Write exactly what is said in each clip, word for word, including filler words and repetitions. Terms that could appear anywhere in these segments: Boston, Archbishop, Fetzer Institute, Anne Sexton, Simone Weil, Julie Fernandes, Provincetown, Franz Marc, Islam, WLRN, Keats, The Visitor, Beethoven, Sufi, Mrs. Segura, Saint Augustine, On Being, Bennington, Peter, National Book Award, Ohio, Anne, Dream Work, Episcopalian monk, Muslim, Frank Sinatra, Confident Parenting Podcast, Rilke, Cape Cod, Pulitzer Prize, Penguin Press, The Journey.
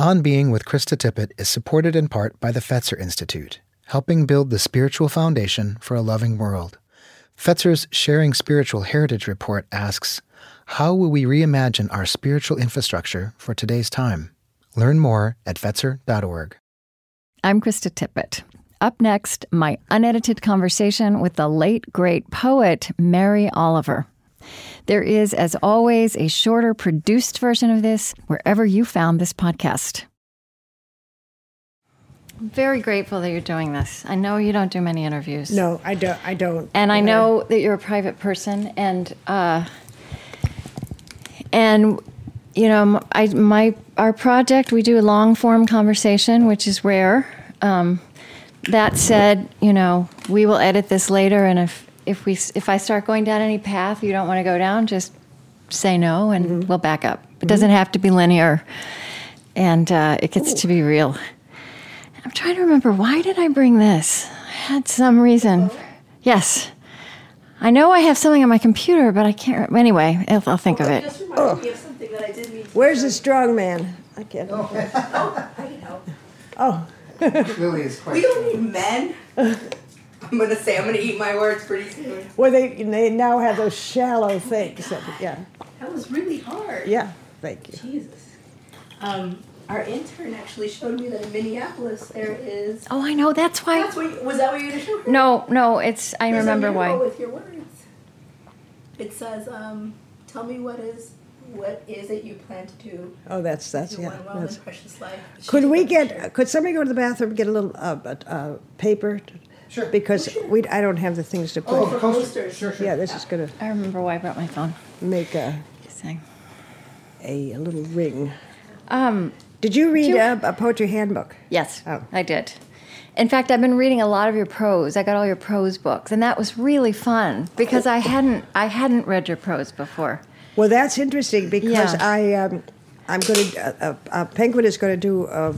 On Being with Krista Tippett is supported in part by the Fetzer Institute, helping build the spiritual foundation for a loving world. Fetzer's Sharing Spiritual Heritage Report asks, how will we reimagine our spiritual infrastructure for today's time? Learn more at fetzer dot org. I'm Krista Tippett. Up next, my unedited conversation with the late, great poet Mary Oliver. There is, as always, a shorter, produced version of this wherever you found this podcast. I'm very grateful that you're doing this. I know you don't do many interviews. No, I don't. I don't. And I know that you're a private person, and uh, and you know, I my our project we do a long form conversation, which is rare. Um, that said, you know, we will edit this later, and if. If we if I start going down any path you don't want to go down, just say no, and mm-hmm. we'll back up. It mm-hmm. doesn't have to be linear, and uh, it gets Ooh. to be real. I'm trying to remember, why did I bring this? I had some reason. Oh. Yes. I know I have something on my computer, but I can't... Re- anyway, I'll, I'll think oh, of it. Just reminded oh. me of something that I did read. Where's the strong man? I can't... Oh, oh I can help. Oh. Lily is quite... We don't need men. I'm gonna say I'm gonna eat my words pretty soon. Well, they they now have those shallow things. Oh that, yeah, that was really hard. Yeah, thank you. Jesus, um, our intern actually showed me that in Minneapolis there is. Oh, I know. That's why. That's what you, was that what you were showing? No, no. It's I There's remember a why. With your words, it says, um, "Tell me what is what is it you plan to do?" Oh, that's that's yeah. One wild that's, and precious life. Could we get? Could somebody go to the bathroom and get a little uh, uh, paper? To, Sure. Because oh, sure. we, I don't have the things to put. Oh, for posters. Sure, sure. Yeah, this yeah. is going to... I remember why I brought my phone. Make a... A, a little ring. Um, did you read did you, a, a poetry handbook? Yes, oh. I did. In fact, I've been reading a lot of your prose. I got all your prose books, and that was really fun because I hadn't I hadn't read your prose before. Well, that's interesting because yeah. I, um, I'm going to... Uh, uh, Penguin is going to do a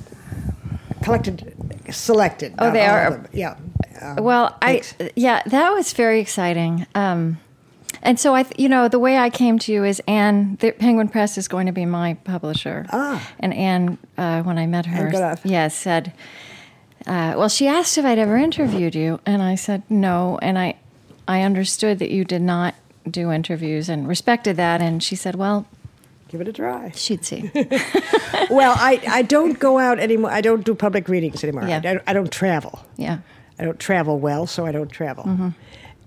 collected... Selected. Oh, they are. Yeah. Um, well, I yeah, that was very exciting. Um, and so I, th- you know, the way I came to you is Anne. The Penguin Press is going to be my publisher. Ah. And Anne, uh, when I met her, yes, yeah, said, uh, well, she asked if I'd ever interviewed you, and I said no, and I, I understood that you did not do interviews and respected that, and she said, well. Give it a try. She'd see. Well, I, I don't go out anymore. I don't do public readings anymore. Yeah. I, I don't travel. Yeah. I don't travel well, so I don't travel. Mm-hmm.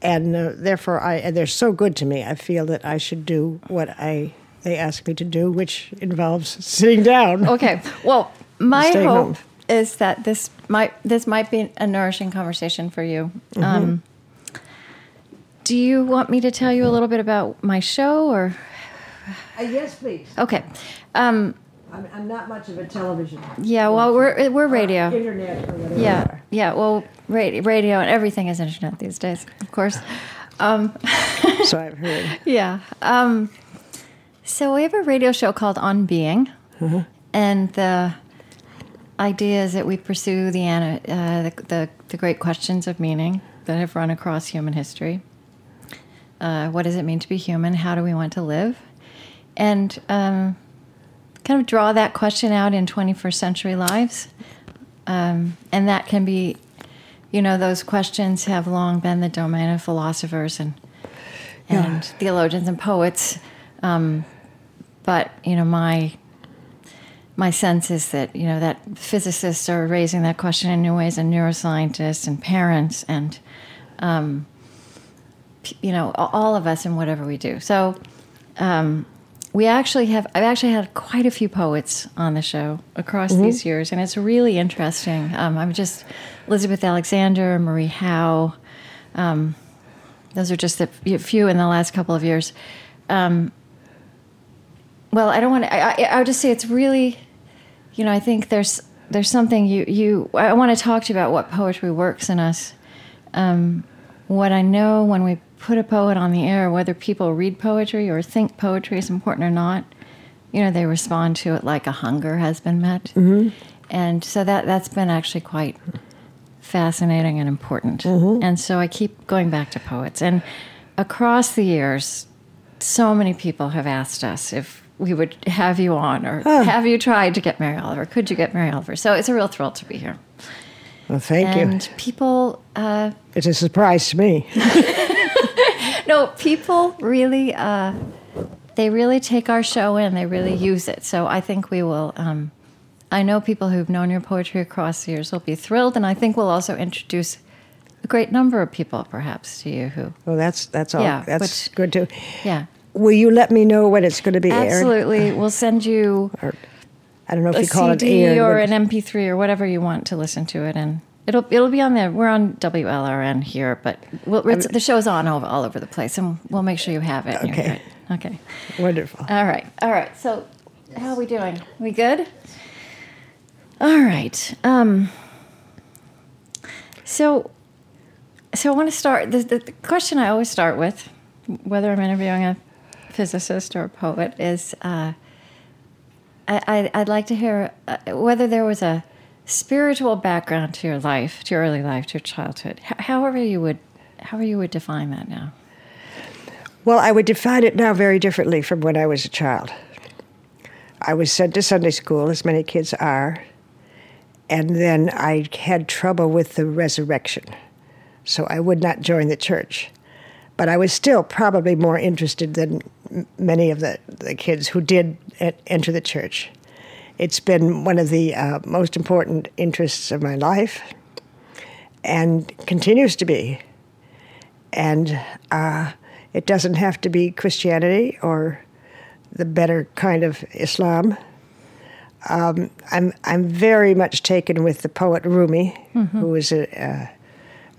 And uh, therefore, I and they're so good to me, I feel that I should do what I they ask me to do, which involves sitting down. Okay. Well, my hope home. is that this might, this might be a nourishing conversation for you. Mm-hmm. Um, do you want me to tell you a little bit about my show or... Uh, yes, please. Okay. Um, I'm, I'm not much of a television. Yeah, well, we're we're radio. Or internet or whatever. Yeah, yeah. Well, radio, radio and everything is internet these days, of course. Um, so I've heard. Yeah. Um, so we have a radio show called On Being, mm-hmm. and the idea is that we pursue the, uh, the the the great questions of meaning that have run across human history. Uh, what does it mean to be human? How do we want to live? And um, kind of draw that question out in twenty-first century lives. Um, and that can be, you know, those questions have long been the domain of philosophers and and yeah. theologians and poets. Um, but, you know, my my sense is that, you know, that physicists are raising that question in new ways, and neuroscientists and parents and, um, you know, all of us in whatever we do. So... Um, we actually have, I've actually had quite a few poets on the show across mm-hmm. these years, and it's really interesting. Um, I'm just, Elizabeth Alexander, Marie Howe, um, those are just a few in the last couple of years. Um, well, I don't want to, I, I, I would just say it's really, you know, I think there's there's something you, you I want to talk to you about what poetry works in us. Um, what I know when we put a poet on the air, whether people read poetry or think poetry is important or not, you know, they respond to it like a hunger has been met. Mm-hmm. And so that, that's been actually quite fascinating and important. Mm-hmm. And so I keep going back to poets. And across the years, so many people have asked us if we would have you on, or oh. have you tried to get Mary Oliver? Could you get Mary Oliver? So it's a real thrill to be here. Well, thank and you. And people... Uh, it's a surprise to me. No, people really... Uh, they really take our show in. They really use it. So I think we will... Um, I know people who've known your poetry across the years will be thrilled, and I think we'll also introduce a great number of people, perhaps, to you who... Well, that's that's all. Yeah, that's which, good, too. Yeah. Will you let me know when it's going to be aired? Absolutely. We'll send you... Or, I don't know if you call it aired, or an M P three or whatever you want to listen to it, and it'll it'll be on there. We're on W L R N here, but we'll, it's, the show's on all, all over the place, and we'll make sure you have it. Okay. Okay. Wonderful. All right. All right. So, how are we doing? We good? All right. Um, so, so I want to start the, the, the question I always start with, whether I'm interviewing a physicist or a poet, is uh, I, I, I'd like to hear uh, whether there was a spiritual background to your life, to your early life, to your childhood. H- however you would, however you would define that now. Well, I would define it now very differently from when I was a child. I was sent to Sunday school, as many kids are, and then I had trouble with the resurrection, so I would not join the church. But I was still probably more interested than many of the, the kids who did enter the church. It's been one of the uh, most important interests of my life, and continues to be. And uh, it doesn't have to be Christianity or the better kind of Islam. Um, I'm I'm very much taken with the poet Rumi, mm-hmm. who is a,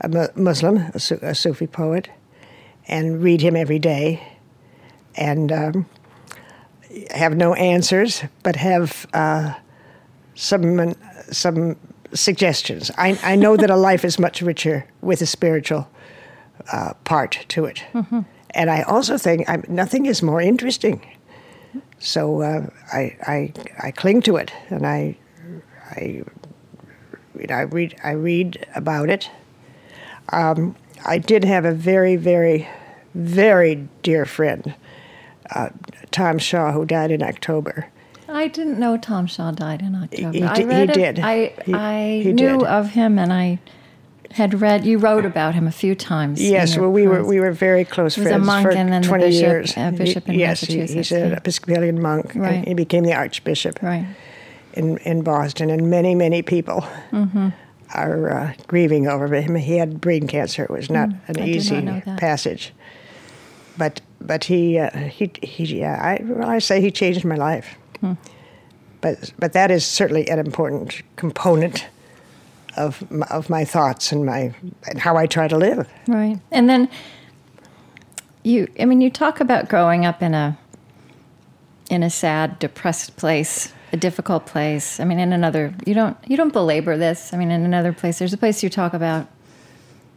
a, a Muslim, a, Su- a Sufi poet, and read him every day, and um, have no answers, but have uh, some some suggestions. I, I know that a life is much richer with a spiritual uh, part to it. Mm-hmm. And I also think I'm, nothing is more interesting. So uh, I, I I cling to it, and I I read I read, I read about it. Um, I did have a very very very dear friend, uh, Tom Shaw, who died in October. I didn't know Tom Shaw died in October. He, he, I read he it. did. I he, I he knew did. of him, and I had read. You wrote about him a few times. Yes, well, we were we were very close friends. He was a monk, for and then the bishop, years. Uh, bishop in he, yes, Massachusetts. Yes, he's an Episcopalian monk. Right. And he became the Archbishop. Right. In in Boston, and many many people. Mm-hmm. are uh, grieving over him. He had brain cancer. It was not mm, an I easy not passage. But but he uh, he he yeah. I well, I say he changed my life. Mm. But but that is certainly an important component of my, of my thoughts and my and how I try to live. Right. And then you. I mean, you talk about growing up in a in a sad, depressed place. A difficult place. I mean, in another, you don't you don't belabor this. I mean, in another place, there's a place you talk about.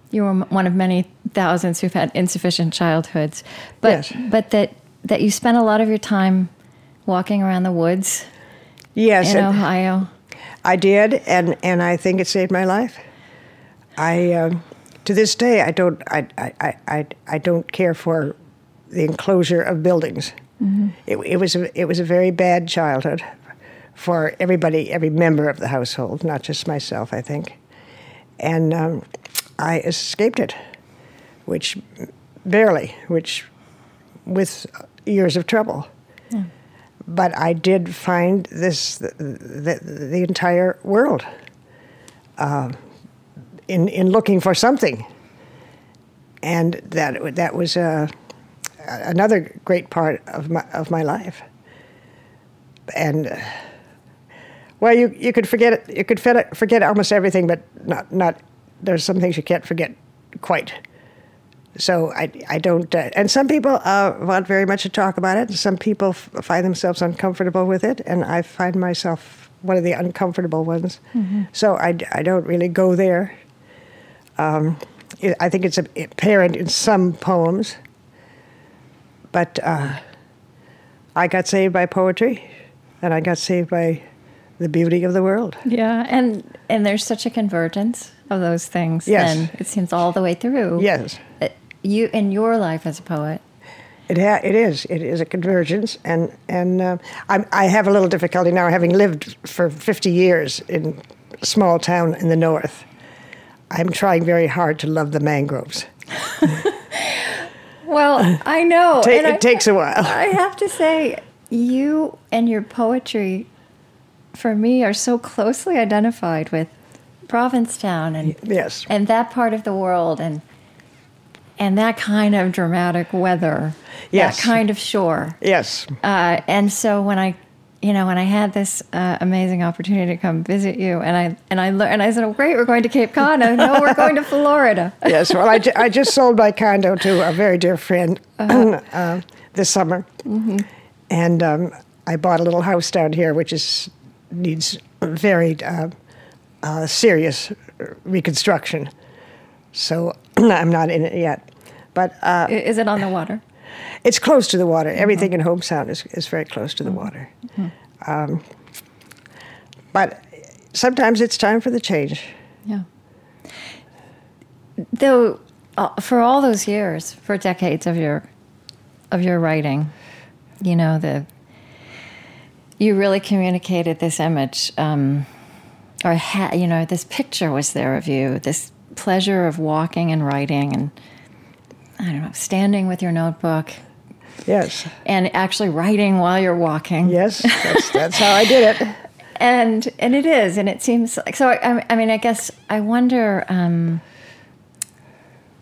You were one of many thousands who've had insufficient childhoods, but yes. but that that you spent a lot of your time walking around the woods. Yes, in Ohio. I did, and, and I think it saved my life. I um, to this day, I don't I I, I I don't care for the enclosure of buildings. Mm-hmm. It, it was a, it was a very bad childhood. For everybody, every member of the household, not just myself, I think. And um, I escaped it, which barely, which with years of trouble. Yeah. But I did find this, the, the, the entire world, uh, in in looking for something. And that that was uh, another great part of my of my life. And... Uh, Well, you you could forget it. You could forget almost everything, but not not. There's some things you can't forget quite. So I I don't. Uh, and some people uh, want very much to talk about it. Some people f- find themselves uncomfortable with it, and I find myself one of the uncomfortable ones. Mm-hmm. So I, I don't really go there. Um, it, I think it's apparent in some poems, but uh, I got saved by poetry, and I got saved by. The beauty of the world. Yeah, and, and there's such a convergence of those things. Yes. Then it seems all the way through. Yes. You in your life as a poet. It ha- it is. It is a convergence, and and uh, I I have a little difficulty now, having lived for fifty years in a small town in the north. I'm trying very hard to love the mangroves. Well, I know. Ta- and it I, takes a while. I have to say, you and your poetry, for me, are so closely identified with Provincetown and yes. and that part of the world, and and that kind of dramatic weather, yes. that kind of shore. Yes. Uh, and so when I, you know, when I had this uh, amazing opportunity to come visit you, and I and I learned, and I said, "Oh, great, we're going to Cape Cod." I know we're going to Florida. Yes. Well, I, ju- I just sold my condo to a very dear friend uh-huh. uh, this summer, mm-hmm. and um, I bought a little house down here, which is needs very uh, uh, serious reconstruction. So I'm not in it yet, but uh, is it on the water? It's close to the water. Mm-hmm. Everything in Homesound is is very close to the water. Mm-hmm. Um, but sometimes it's time for the change. Yeah. Though, uh, for all those years, for decades of your of your writing, you know, the you really communicated this image, um, or ha- you know, this picture was there of you. This pleasure of walking and writing and, I don't know, standing with your notebook. Yes. And actually writing while you're walking. Yes, that's, that's how I did it. And and it is, and it seems like, so I, I mean, I guess I wonder, um,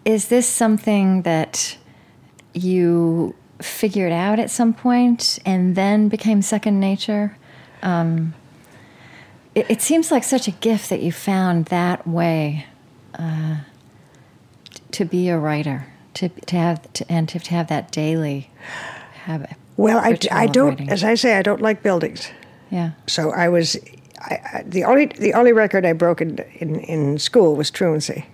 is this something that you figured out at some point and then became second nature? Um, it, it seems like such a gift that you found that way. Uh, to be a writer, to to have to, and to, to have that daily habit. Well, I, I don't, writing. As I say, I don't like buildings. Yeah. So I was, I, I, the only the only record I broke in in, in school was truancy.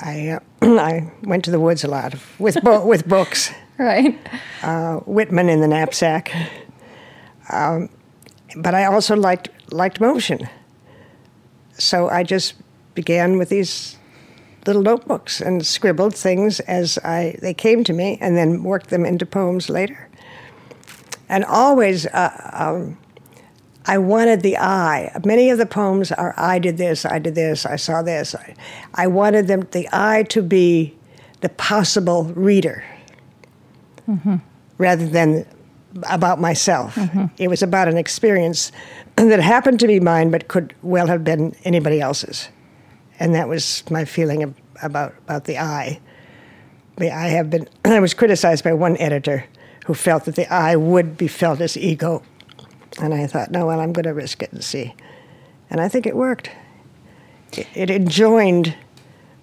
I uh, I went to the woods a lot with bo- with books. Right. Uh, Whitman in the knapsack. Um, but I also liked liked motion. So I just began with these little notebooks and scribbled things as I they came to me, and then worked them into poems later. And always, uh, um, I wanted the I. Many of the poems are, I did this, I did this, I saw this. I, I wanted them, the I to be the possible reader, mm-hmm. rather than about myself. Mm-hmm. It was about an experience that happened to be mine, but could well have been anybody else's. And that was my feeling of, about about the I. The I have been. I was criticized by one editor who felt that the I would be felt as ego, and I thought, no, well, I'm going to risk it and see. And I think it worked. It, it enjoined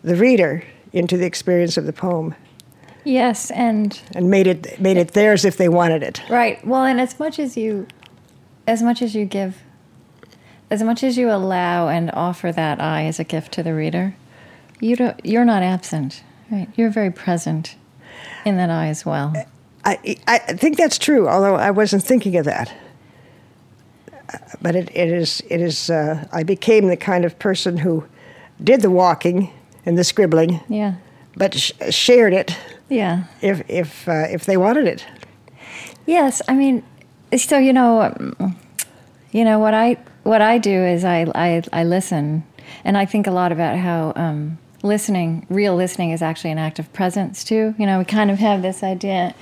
the reader into the experience of the poem. Yes, and and made it made it, it theirs if they wanted it. Right. Well, and as much as you, as much as you give. As much as you allow and offer that I as a gift to the reader, you don't, you're not absent, right? You're very present in that I as well. I, I think that's true, although I wasn't thinking of that. But it, it is, it is. Uh, I became the kind of person who did the walking and the scribbling, yeah, but sh- shared it, yeah, if if uh, if they wanted it. Yes, I mean, so you know, you know what I. What I do is I, I I listen, and I think a lot about how um, listening, real listening, is actually an act of presence too. You know, we kind of have this idea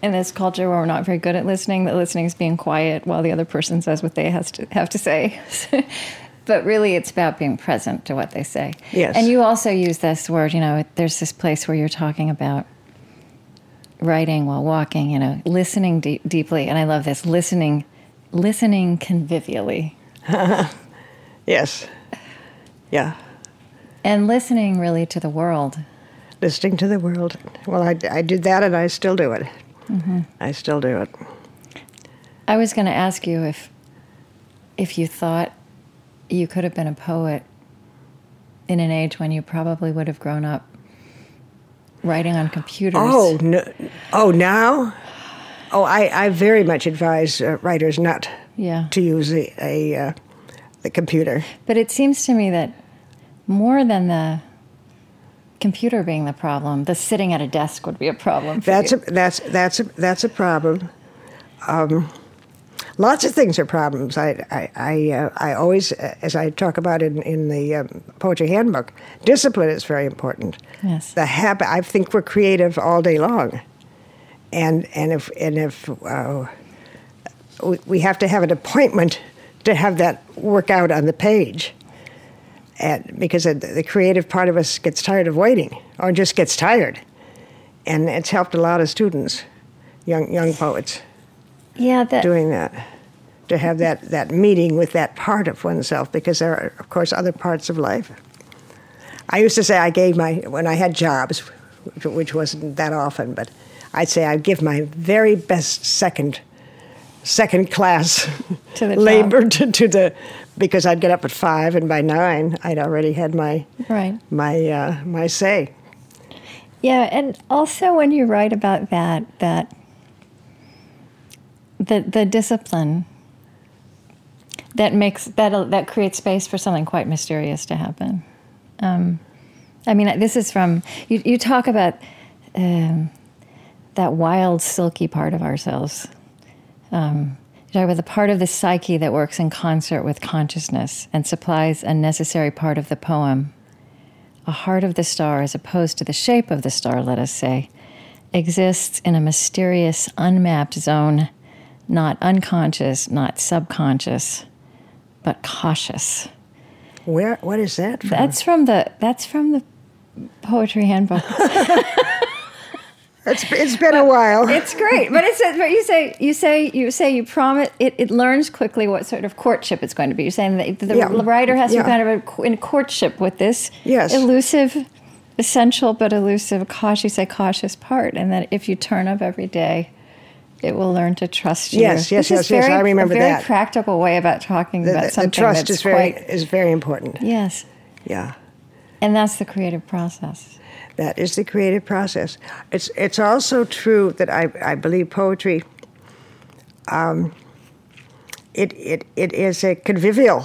in this culture where we're not very good at listening, that listening is being quiet while the other person says what they has to have to say. But really, it's about being present to what they say. Yes. And you also use this word. You know, there's this place where you're talking about writing while walking. You know, listening de- deeply, and I love this listening, listening convivially. Yes. Yeah. And listening really to the world. Listening to the world. Well, I, I did that, and I still do it. Mm-hmm. I still do it. I was going to ask you if if you thought you could have been a poet in an age when you probably would have grown up writing on computers. Oh, no. Oh, now? Oh, I, I very much advise uh, writers not yeah. to use a, a uh, the computer. But it seems to me that more than the computer being the problem, the sitting at a desk would be a problem for that's you. A, that's that's a, that's a problem. Um, lots of things are problems. I I I, uh, I always, as I talk about in in the um, Poetry Handbook, discipline is very important. Yes. The habit. I think we're creative all day long, and and if and if uh, we, we have to have an appointment to have that work out on the page. At, because the creative part of us gets tired of waiting, or just gets tired, and it's helped a lot of students, young young poets, yeah, that, doing that, to have that, that meeting with that part of oneself, because there are, of course, other parts of life. I used to say I gave my, when I had jobs, which wasn't that often, but I'd say I'd give my very best second second class to the labor to, to the, because I'd get up at five and by nine I'd already had my right. my uh, my say. Yeah, and also when you write about that, that the the discipline that makes that that creates space for something quite mysterious to happen. Um, I mean, this is from you. You talk about um, that wild, silky part of ourselves. Um, you talk about the part of the psyche that works in concert with consciousness and supplies a necessary part of the poem. A heart of the star, as opposed to the shape of the star, let us say, exists in a mysterious, unmapped zone, not unconscious, not subconscious, but cautious. Where? What is that from? That's from the. That's from the Poetry Handbook. It's it's been but a while. It's great, but it's but you say you say you say you promise it, it learns quickly what sort of courtship it's going to be. You're saying that the yeah. writer has yeah. to be kind of in courtship with this yes. elusive, essential but elusive, cautious, say cautious part, and that if you turn up every day, it will learn to trust you. Yes, yes, this yes, very, yes. I remember that. A very that. practical way about talking the, about the, something the trust that's is very quite, is very important. Yes. Yeah. And that's the creative process. That is the creative process. It's it's also true that I, I believe poetry, um, it it it is a convivial,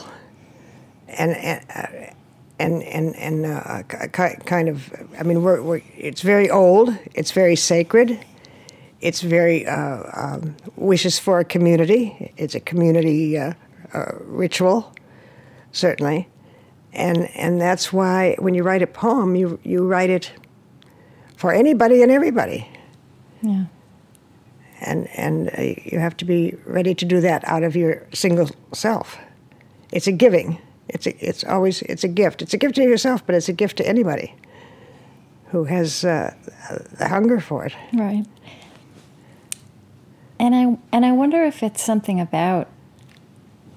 and and and and, and uh, kind of. I mean, we're, we're it's very old. It's very sacred. It's very uh, um, wishes for a community. It's a community uh, uh, ritual, certainly, and and that's why when you write a poem, you you write it. For anybody and everybody, yeah, and and uh, you have to be ready to do that out of your single self. It's a giving. It's a, it's always it's a gift. It's a gift to yourself, but it's a gift to anybody who has uh, the hunger for it. Right. And I and I wonder if it's something about,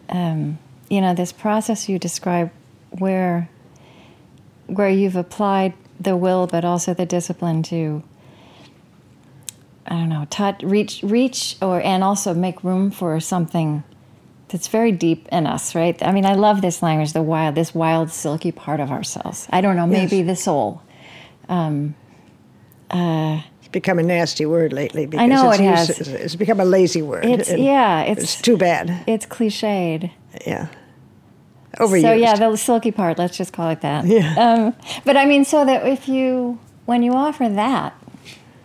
um, you know, this process you describe, where where you've applied the will, but also the discipline to, I don't know, touch, reach, reach, or and also make room for something that's very deep in us, right? I mean, I love this language, the wild, this wild, silky part of ourselves. I don't know, maybe yes. the soul. Um, uh, it's become a nasty word lately. Because I know it's it has. Used, it's become a lazy word. It's, yeah, it's, it's too bad. It's cliched. Yeah. Overused. So yeah, the silky part, let's just call it that. Yeah. Um, but I mean, so that if you, when you offer that,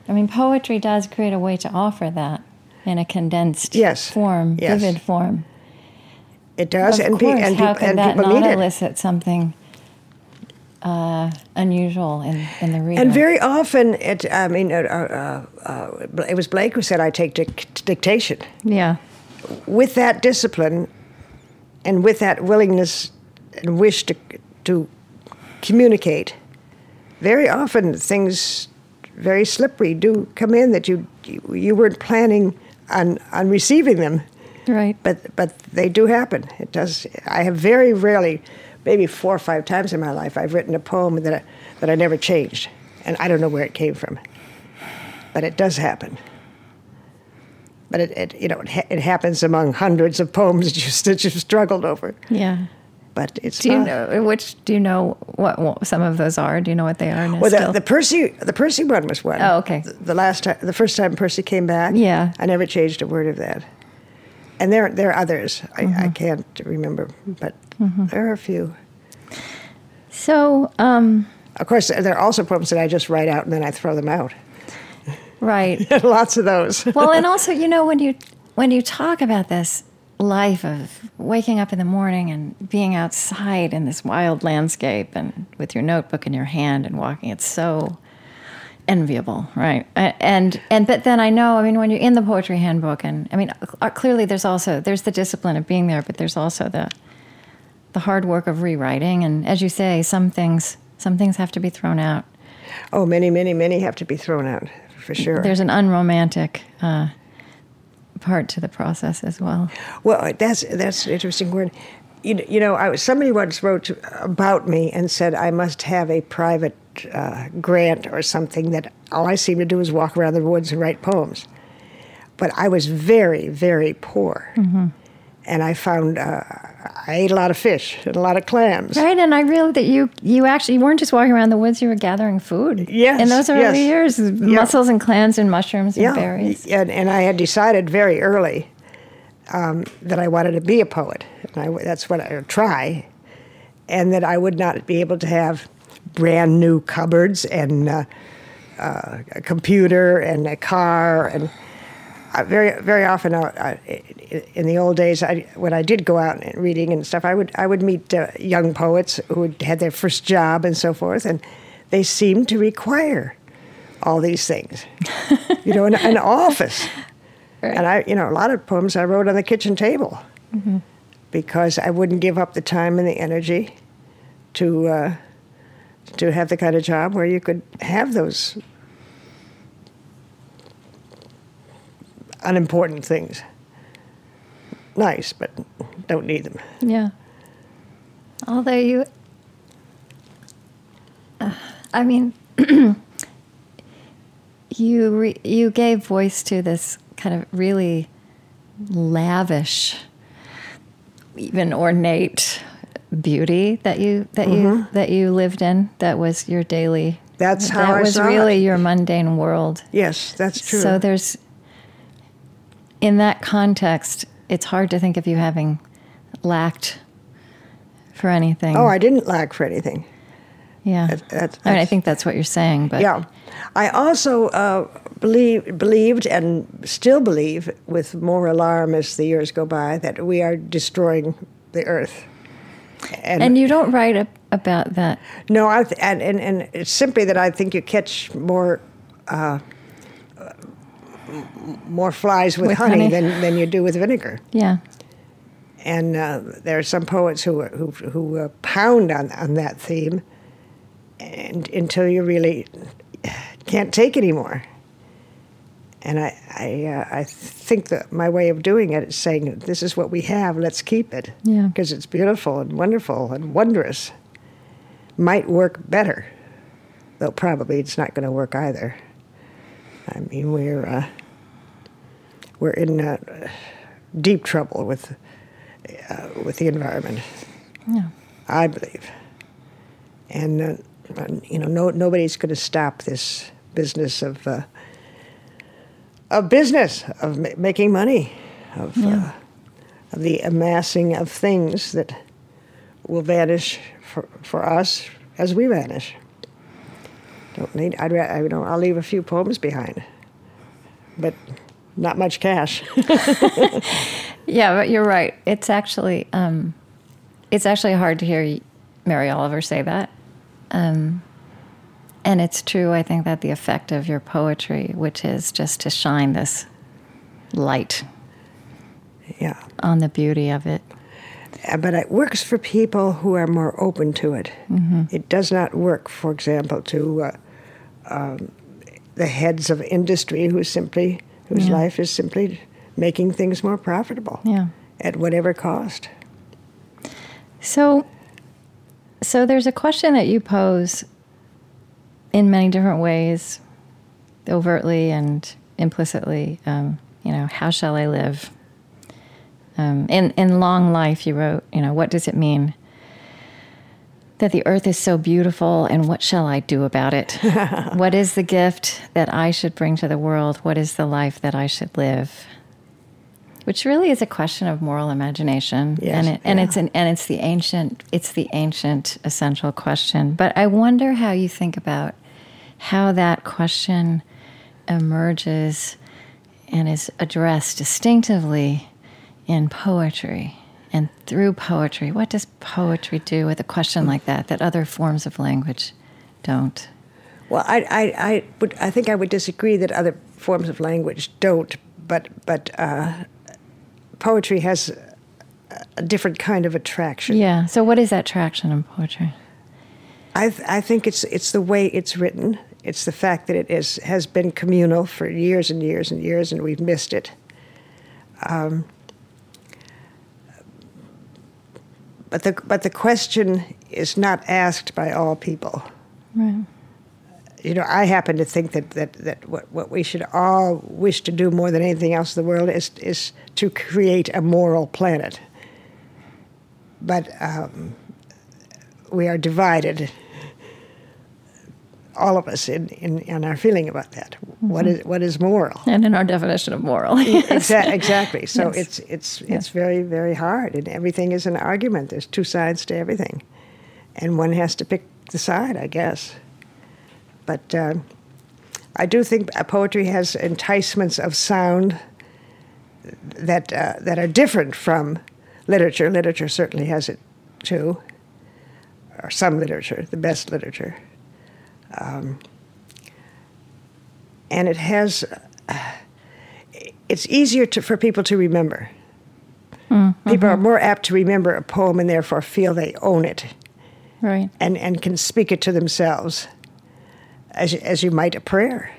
I mean, poetry does create a way to offer that in a condensed yes. form, yes. vivid form. It does, of and, course, pe- and, pe- how could and that people not need it. Elicit something uh, unusual in, in the reader? And very often, it. I mean, uh, uh, uh, it was Blake who said, "I take dic- dictation." Yeah. With that discipline. And with that willingness and wish to to communicate, very often things very slippery do come in that you you weren't planning on, on receiving them. Right. But but they do happen. It does. I have very rarely, maybe four or five times in my life, I've written a poem that I, that I never changed, and I don't know where it came from. But it does happen. But it, it, you know, it, ha- it happens among hundreds of poems that you've, that you've struggled over. Yeah, but it's. Do you know which? Do you know what, what some of those are? Do you know what they are? Now well, the, the Percy, the Percy one was one. Oh, okay. The, the last time, the first time Percy came back. Yeah, I never changed a word of that. And there, there are others. I, mm-hmm. I can't remember, but mm-hmm. there are a few. So, um, Of course, there are also poems that I just write out and then I throw them out. Right. Lots of those. Well, and also, you know, when you when you talk about this life of waking up in the morning and being outside in this wild landscape and with your notebook in your hand and walking, it's so enviable, right? And and but then I know, I mean, when you're in the Poetry Handbook, and I mean, clearly there's also there's the discipline of being there, but there's also the the hard work of rewriting. And as you say, some things some things have to be thrown out. Oh, many, many, many have to be thrown out. For sure. There's an unromantic uh, part to the process as well. Well, that's that's an interesting word. You, you know, I was, somebody once wrote to, about me and said I must have a private uh, grant or something, that all I seem to do is walk around the woods and write poems. But I was very, very poor. Mm-hmm. And I found uh, I ate a lot of fish and a lot of clams. Right, and I realized that you, you actually you weren't just walking around the woods, you were gathering food. Yes, in those early yes. years, yeah. mussels and clams and mushrooms and yeah. berries. And, and I had decided very early um, that I wanted to be a poet. And I, that's what I would try. And that I would not be able to have brand new cupboards and uh, uh, a computer and a car and... Uh, very, very often, uh, in the old days, I, when I did go out and reading and stuff, I would I would meet uh, young poets who had, had their first job and so forth, and they seemed to require all these things, you know, an, an office. Right. And I, you know, a lot of poems I wrote on the kitchen table mm-hmm. because I wouldn't give up the time and the energy to uh, to have the kind of job where you could have those unimportant things. Nice, but don't need them. Yeah. Although you... Uh, I mean, you re, you gave voice to this kind of really lavish, even ornate beauty that you that mm-hmm. you that you lived in. That was your daily... That's how that I was saw really it. Your mundane world. Yes, that's true. So there's... In that context, it's hard to think of you having lacked for anything. Oh, I didn't lack for anything. Yeah. That, that, I mean, I think that's what you're saying. But yeah. I also uh, believe, believed and still believe with more alarm as the years go by that we are destroying the earth. And, and you don't write a, about that. No, I th- and, and, and it's simply that I think you catch more... Uh, more flies with, with honey, honey than, than you do with vinegar. Yeah. And uh, there are some poets who who, who uh, pound on, on that theme and until you really can't take anymore. And I I, uh, I think that my way of doing it is saying, this is what we have, let's keep it. Yeah. Because it's beautiful and wonderful and wondrous. Might work better, though probably it's not going to work either. I mean, we're... Uh, We're in uh, deep trouble with uh, with the environment. Yeah. I believe, and uh, you know, no nobody's going to stop this business of uh, of business of ma- making money, of yeah. uh, of the amassing of things that will vanish for for us as we vanish. Don't need. I'd ra- I, you know, I'll leave a few poems behind, but. Not much cash. Yeah, but you're right. It's actually um, it's actually hard to hear Mary Oliver say that. Um, and it's true, I think, that the effect of your poetry, which is just to shine this light yeah. on the beauty of it. But it works for people who are more open to it. Mm-hmm. It does not work, for example, to uh, um, the heads of industry who simply... whose yeah. life is simply making things more profitable yeah. at whatever cost. So so there's a question that you pose in many different ways, overtly and implicitly, um, you know, how shall I live? Um, in, in Long Life, you wrote, you know, what does it mean that the earth is so beautiful, and what shall I do about it? What is the gift that I should bring to the world? What is the life that I should live? which really is a question of moral imagination, yes, and it, yeah. and it's an, and it's the ancient it's the ancient essential question. But I wonder how you think about how that question emerges and is addressed distinctively in poetry and through poetry. What does poetry do with a question like that that other forms of language don't? Well, I I, I would I think I would disagree that other forms of language don't. But but uh, poetry has a different kind of attraction. Yeah. So what is that attraction in poetry? I th- I think it's it's the way it's written. It's the fact that it is has been communal for years and years and years, and we've missed it. Um, but the but the question is not asked by all people. Right. You know, I happen to think that, that, that what, what we should all wish to do more than anything else in the world is is to create a moral planet. But um, we are divided, all of us, in, in, in our feeling about that. Mm-hmm. What is what is moral? And in our definition of moral. Yes. Exa- exactly. So yes. it's it's yes. it's very, very hard, and everything is an argument. There's two sides to everything, and one has to pick the side, I guess. But uh, I do think poetry has enticements of sound that uh, that are different from literature. Literature certainly has it too, or some literature, the best literature. Um, and it has. Uh, it's easier to, for people to remember. Mm-hmm. People are more apt to remember a poem and therefore feel they own it, right? And and can speak it to themselves. As, as you might a prayer,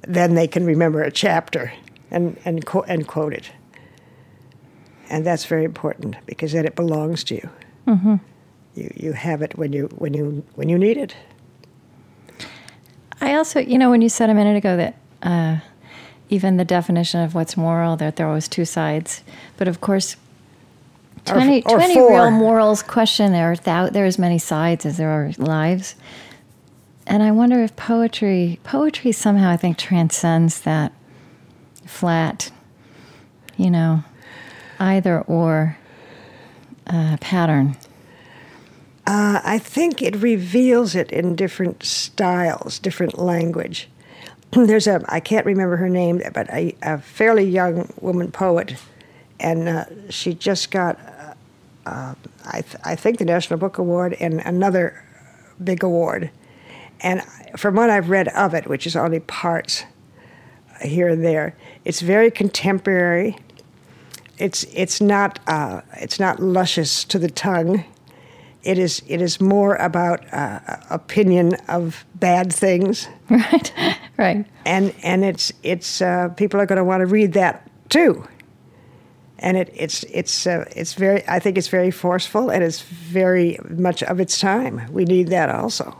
then they can remember a chapter and and, co- and quote it, and that's very important because then it belongs to you. Mm-hmm. You you have it when you when you when you need it. I also, you know, when you said a minute ago that uh, even the definition of what's moral, that there was two sides, but of course. twenty, or, or twenty real morals question. There are thou- there are as many sides as there are lives. And I wonder if poetry, poetry somehow I think transcends that flat, you know, either or uh, pattern. Uh, I think it reveals it in different styles, different language. There's a, I can't remember her name, but a, a fairly young woman poet, and uh, she just got, uh, uh, I, th- I think, the National Book Award and another big award. And from what I've read of it, which is only parts here and there, it's very contemporary. It's it's not uh, it's not luscious to the tongue. It is it is more about uh, opinion of bad things. Right, right. And and it's it's uh, people are going to want to read that too. And it it's it's uh, it's very I think it's very forceful and it's very much of its time. We need that also.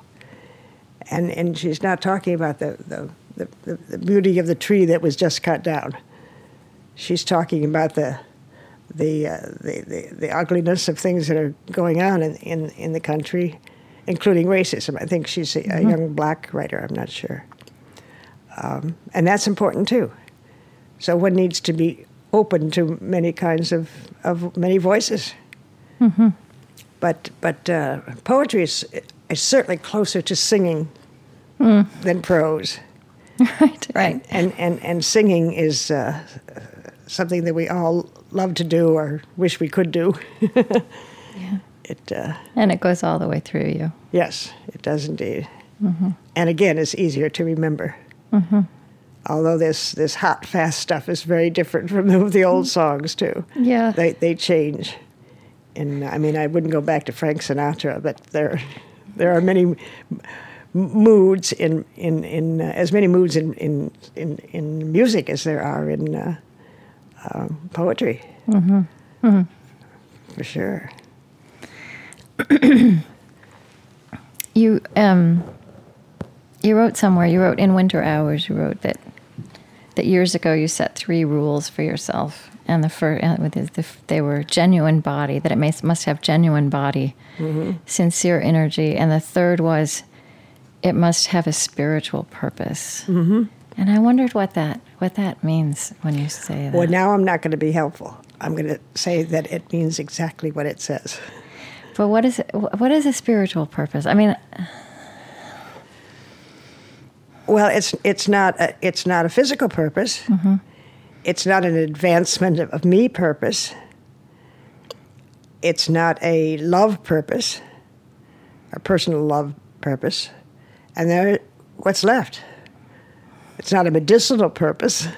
And and she's not talking about the the, the the beauty of the tree that was just cut down. She's talking about the the uh, the, the the ugliness of things that are going on in, in, in the country, including racism. I think she's a, mm-hmm. a young black writer. I'm not sure, um, and that's important too. So one needs to be open to many kinds of, of many voices. Mm-hmm. But but uh, poetry is. It's certainly closer to singing mm. than prose. Right, right. And and, and singing is uh, something that we all love to do or wish we could do. Yeah. It uh, and it goes all the way through you. Yes, it does indeed. Mm-hmm. And again, it's easier to remember. Mm-hmm. Although this this hot, fast stuff is very different from the, the old songs too. Yeah, they they change. And I mean, I wouldn't go back to Frank Sinatra, but they're. There are many moods in in, in uh, as many moods in, in in in music as there are in uh, uh, poetry, mm-hmm. Mm-hmm. for sure. you um, you wrote somewhere. You wrote in Winter Hours. You wrote that that years ago you set three rules for yourself. And the first, they were genuine body, that it may, must have genuine body, mm-hmm. sincere energy. And the third was, it must have a spiritual purpose. Mm-hmm. And I wondered what that what that means when you say that. Well, now I'm not going to be helpful. I'm going to say that it means exactly what it says. But what is it, what is a spiritual purpose? I mean, well, it's it's not a, it's not a physical purpose. Mm-hmm. It's not an advancement of me purpose. It's not a love purpose, a personal love purpose. And there, what's left? It's not a medicinal purpose.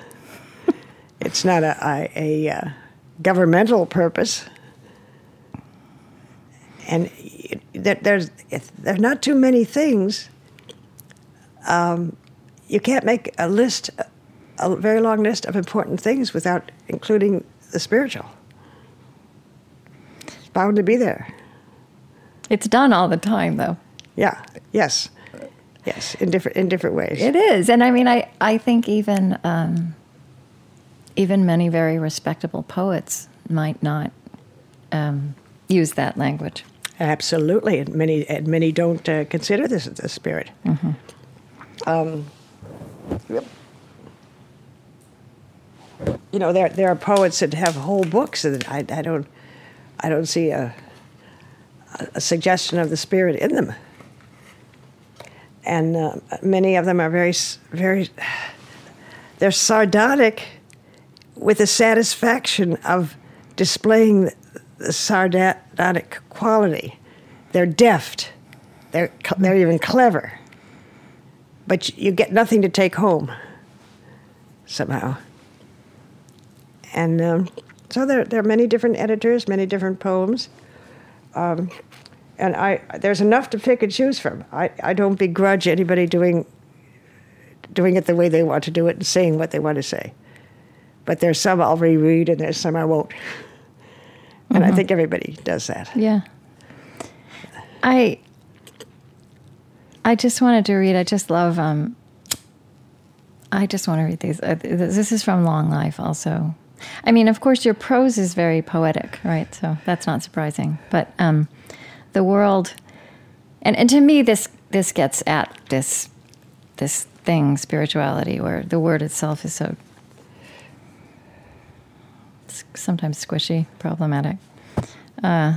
It's not a, a, a, a governmental purpose. And there's, there's not too many things. Um, you can't make a list, a very long list of important things without including the spiritual. It's bound to be there. It's done all the time, though. Yeah, yes. Yes, in different in different ways. It is. And I mean, I, I think even um, even many very respectable poets might not um, use that language. Absolutely. And many and many don't uh, consider this the spirit. Mm-hmm. Um, yep. You know, there there are poets that have whole books, and I, I don't I don't see a a suggestion of the spirit in them. And uh, many of them are very, very, they're sardonic with the satisfaction of displaying the sardonic quality. They're deft. They're, they're even clever. But you get nothing to take home somehow. And um, so there, there are many different editors, many different poems. Um, And I, there's enough to pick and choose from. I, I don't begrudge anybody doing doing it the way they want to do it and saying what they want to say. But there's some I'll reread and there's some I won't. And mm-hmm. I think everybody does that. Yeah. I I just wanted to read. I just love. Um, I just want to read these. Uh, this is from Long Life, also. I mean, of course, your prose is very poetic, right? So that's not surprising. But. Um, The world, and, and to me, this this gets at this this thing, spirituality, where the word itself is so sometimes squishy, problematic. Uh,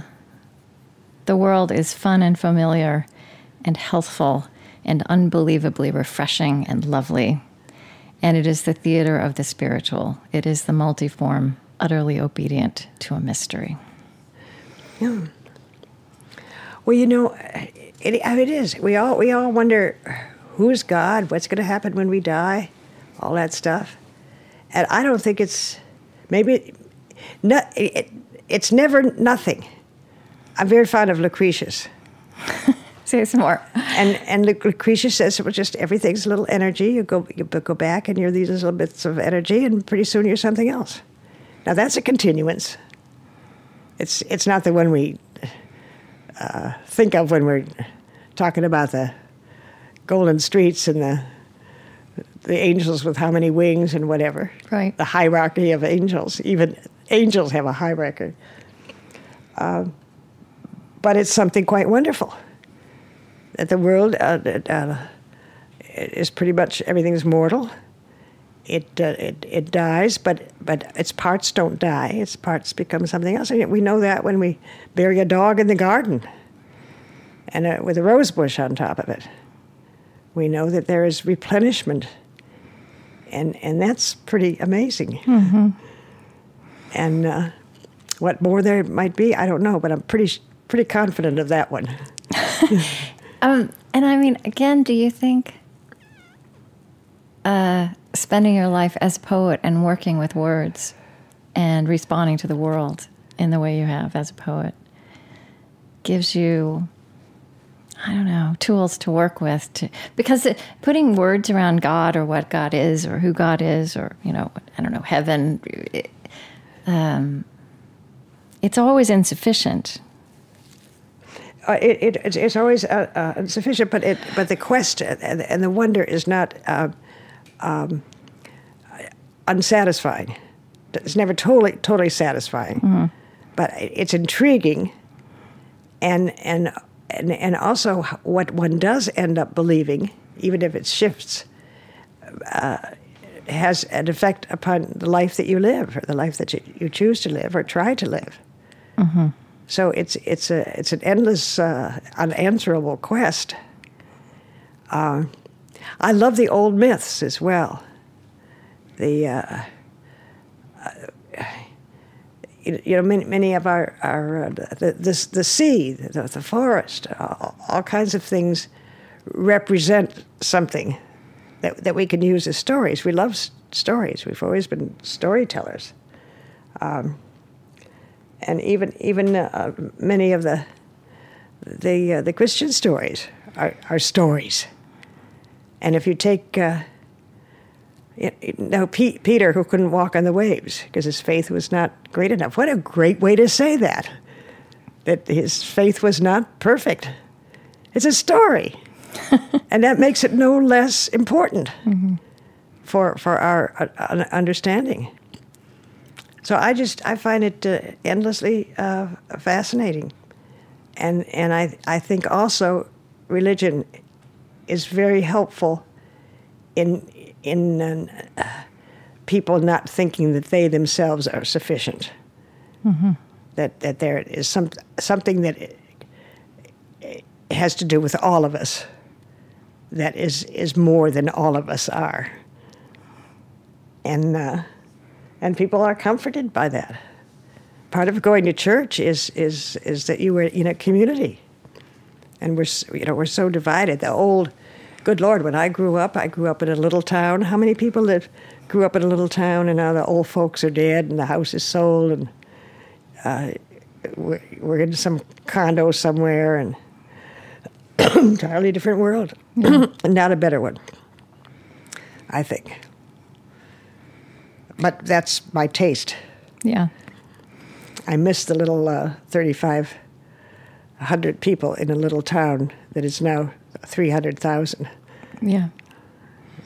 the world is fun and familiar and healthful and unbelievably refreshing and lovely, and it is the theater of the spiritual. It is the multiform, utterly obedient to a mystery. Yeah. Well, you know, it, it is. We all we all wonder, who's God? What's going to happen when we die? All that stuff. And I don't think it's maybe not. It, it's never nothing. I'm very fond of Lucretius. Say some more. And and Lucretius says, well, just everything's a little energy. You go you go back, and you're these little bits of energy, and pretty soon you're something else. Now that's a continuance. It's it's not the one we. Uh, think of when we're talking about the golden streets and the the angels with how many wings and whatever. Right. The hierarchy of angels. Even angels have a hierarchy. Uh, but it's something quite wonderful. That the world uh, uh, is pretty much everything's mortal. It uh, it it dies, but but its parts don't die. Its parts become something else. And we know that when we bury a dog in the garden, and uh, with a rose bush on top of it, we know that there is replenishment, and and that's pretty amazing. Mm-hmm. And uh, what more there might be, I don't know, but I'm pretty pretty confident of that one. um, and I mean, again, do you think? Uh, spending your life as a poet and working with words and responding to the world in the way you have as a poet gives you, I don't know, tools to work with. To, because it, putting words around God or what God is or who God is or, you know, I don't know, heaven, it, um, it's always insufficient. Uh, it, it It's always uh, uh, insufficient, but it but the quest and, and the wonder is not... Uh, Um, unsatisfying. It's never totally totally satisfying, mm-hmm. but it's intriguing, and, and and and also what one does end up believing, even if it shifts, uh, has an effect upon the life that you live, or the life that you choose to live, or try to live. Mm-hmm. So it's it's a it's an endless, uh, unanswerable quest. Uh, I love the old myths as well. The uh, uh, you know many many of our our uh, the, the the sea, the, the forest, uh, all kinds of things represent something that that we can use as stories. We love s- stories. We've always been storytellers. Um, And even even uh, many of the the uh, the Christian stories are, are stories. And if you take uh, you know, P- Peter, who couldn't walk on the waves because his faith was not great enough. What a great way to say that! That his faith was not perfect. It's a story, and that makes it no less important mm-hmm. for for our uh, understanding. So I just I find it uh, endlessly uh, fascinating, and and I I think also religion is very helpful in in uh, people not thinking that they themselves are sufficient, mm-hmm. that that there is some something that it, it has to do with all of us, that is is more than all of us are, and. Uh, And people are comforted by that. Part of going to church is is is that you were in a community, and we're you know we're so divided. The old, good Lord, when I grew up, I grew up in a little town. How many people that grew up in a little town, and now the old folks are dead, and the house is sold, and uh, we're, we're in some condo somewhere, and entirely different world, and not a better one, I think. But that's my taste. Yeah. I miss the little uh, thirty-five hundred people in a little town that is now three hundred thousand. Yeah.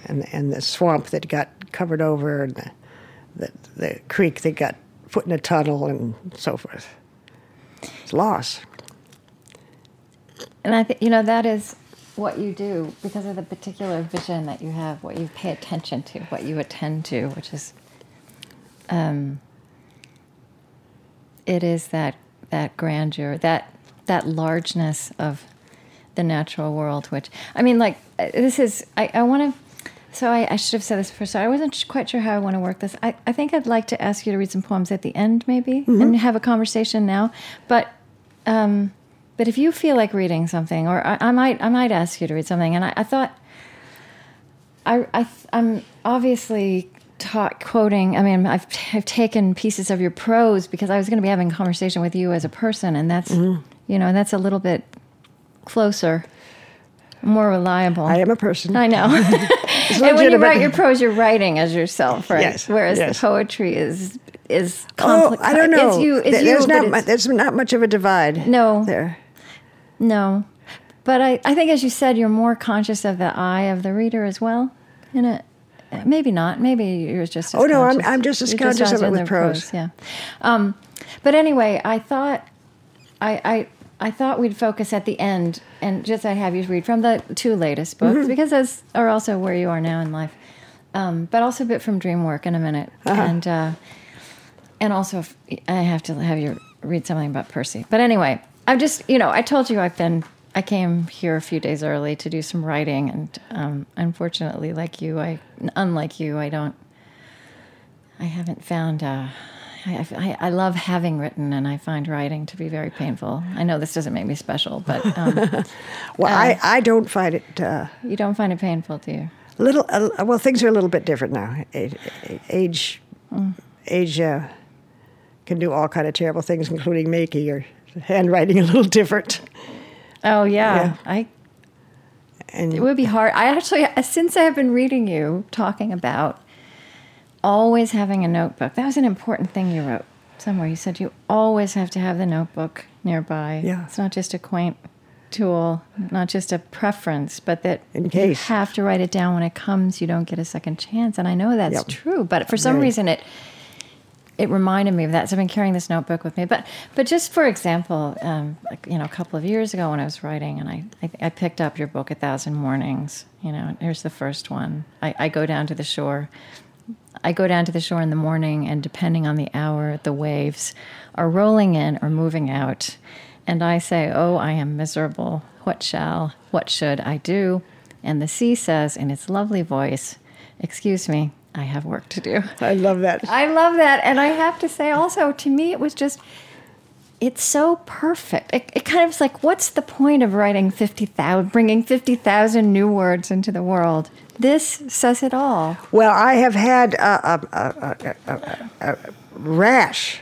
And and the swamp that got covered over, and the, the, the creek that got put in a tunnel, and so forth. It's loss. And I think, you know, that is what you do because of the particular vision that you have, what you pay attention to, what you attend to, which is... Um, it is that that grandeur, that that largeness of the natural world. Which I mean, like this is. I, I want to. So I, I should have said this first. So I wasn't quite sure how I want to work this. I, I think I'd like to ask you to read some poems at the end, maybe, mm-hmm. and have a conversation now. But um, but if you feel like reading something, or I, I might I might ask you to read something. And I, I thought I, I I'm obviously. Taught quoting, I mean, I've, t- I've taken pieces of your prose because I was going to be having a conversation with you as a person, and that's, mm-hmm. you know, that's a little bit closer, more reliable. I am a person. I know. And when you write your prose, you're writing as yourself, right? Yes. Whereas yes. the poetry is is complex. Oh, I don't know. It's you, it's there's, you, not mu- it's, there's not much of a divide. No. There. No. But I, I think, as you said, you're more conscious of the eye of the reader as well in it. Maybe not. Maybe you're just as oh, no, conscious. I'm, I'm just as you're conscious just of it with prose. prose. Yeah. Um, but anyway, I thought I, I I thought we'd focus at the end and just I'd have you read from the two latest books, mm-hmm. because those are also where you are now in life, um, but also a bit from Dream Work in a minute. Uh-huh. And, uh, and also if, I have to have you read something about Percy. But anyway, I'm just, you know, I told you I've been... I came here a few days early to do some writing, and um, unfortunately, like you, I unlike you, I don't. I haven't found. Uh, I, I I love having written, and I find writing to be very painful. I know this doesn't make me special, but um, well, uh, I, I don't find it. Uh, you don't find it painful, do you? Little uh, well, things are a little bit different now. Age, mm. age uh, can do all kind of terrible things, including making your handwriting a little different. Oh yeah, yeah. I. And it would be hard. I actually, since I have been reading you talking about always having a notebook, that was an important thing you wrote somewhere. You said you always have to have the notebook nearby. Yeah, it's not just a quaint tool, not just a preference, but that in case. You have to write it down when it comes. You don't get a second chance, and I know that's yep. true. But for some right. reason, it it reminded me of that. So I've been carrying this notebook with me. But but just for example, um, like, you know, a couple of years ago when I was writing, and I, I I picked up your book, A Thousand Mornings. You know, and here's the first one. I, I go down to the shore. I go down to the shore in the morning, and depending on the hour, the waves are rolling in or moving out. And I say, oh, I am miserable. What shall, what should I do? And the sea says in its lovely voice, excuse me, I have work to do. I love that. I love that. And I have to say also, to me, it was just, it's so perfect. It, it kind of was like, what's the point of writing fifty thousand, bringing fifty thousand new words into the world? This says it all. Well, I have had a, a, a, a, a, a rash,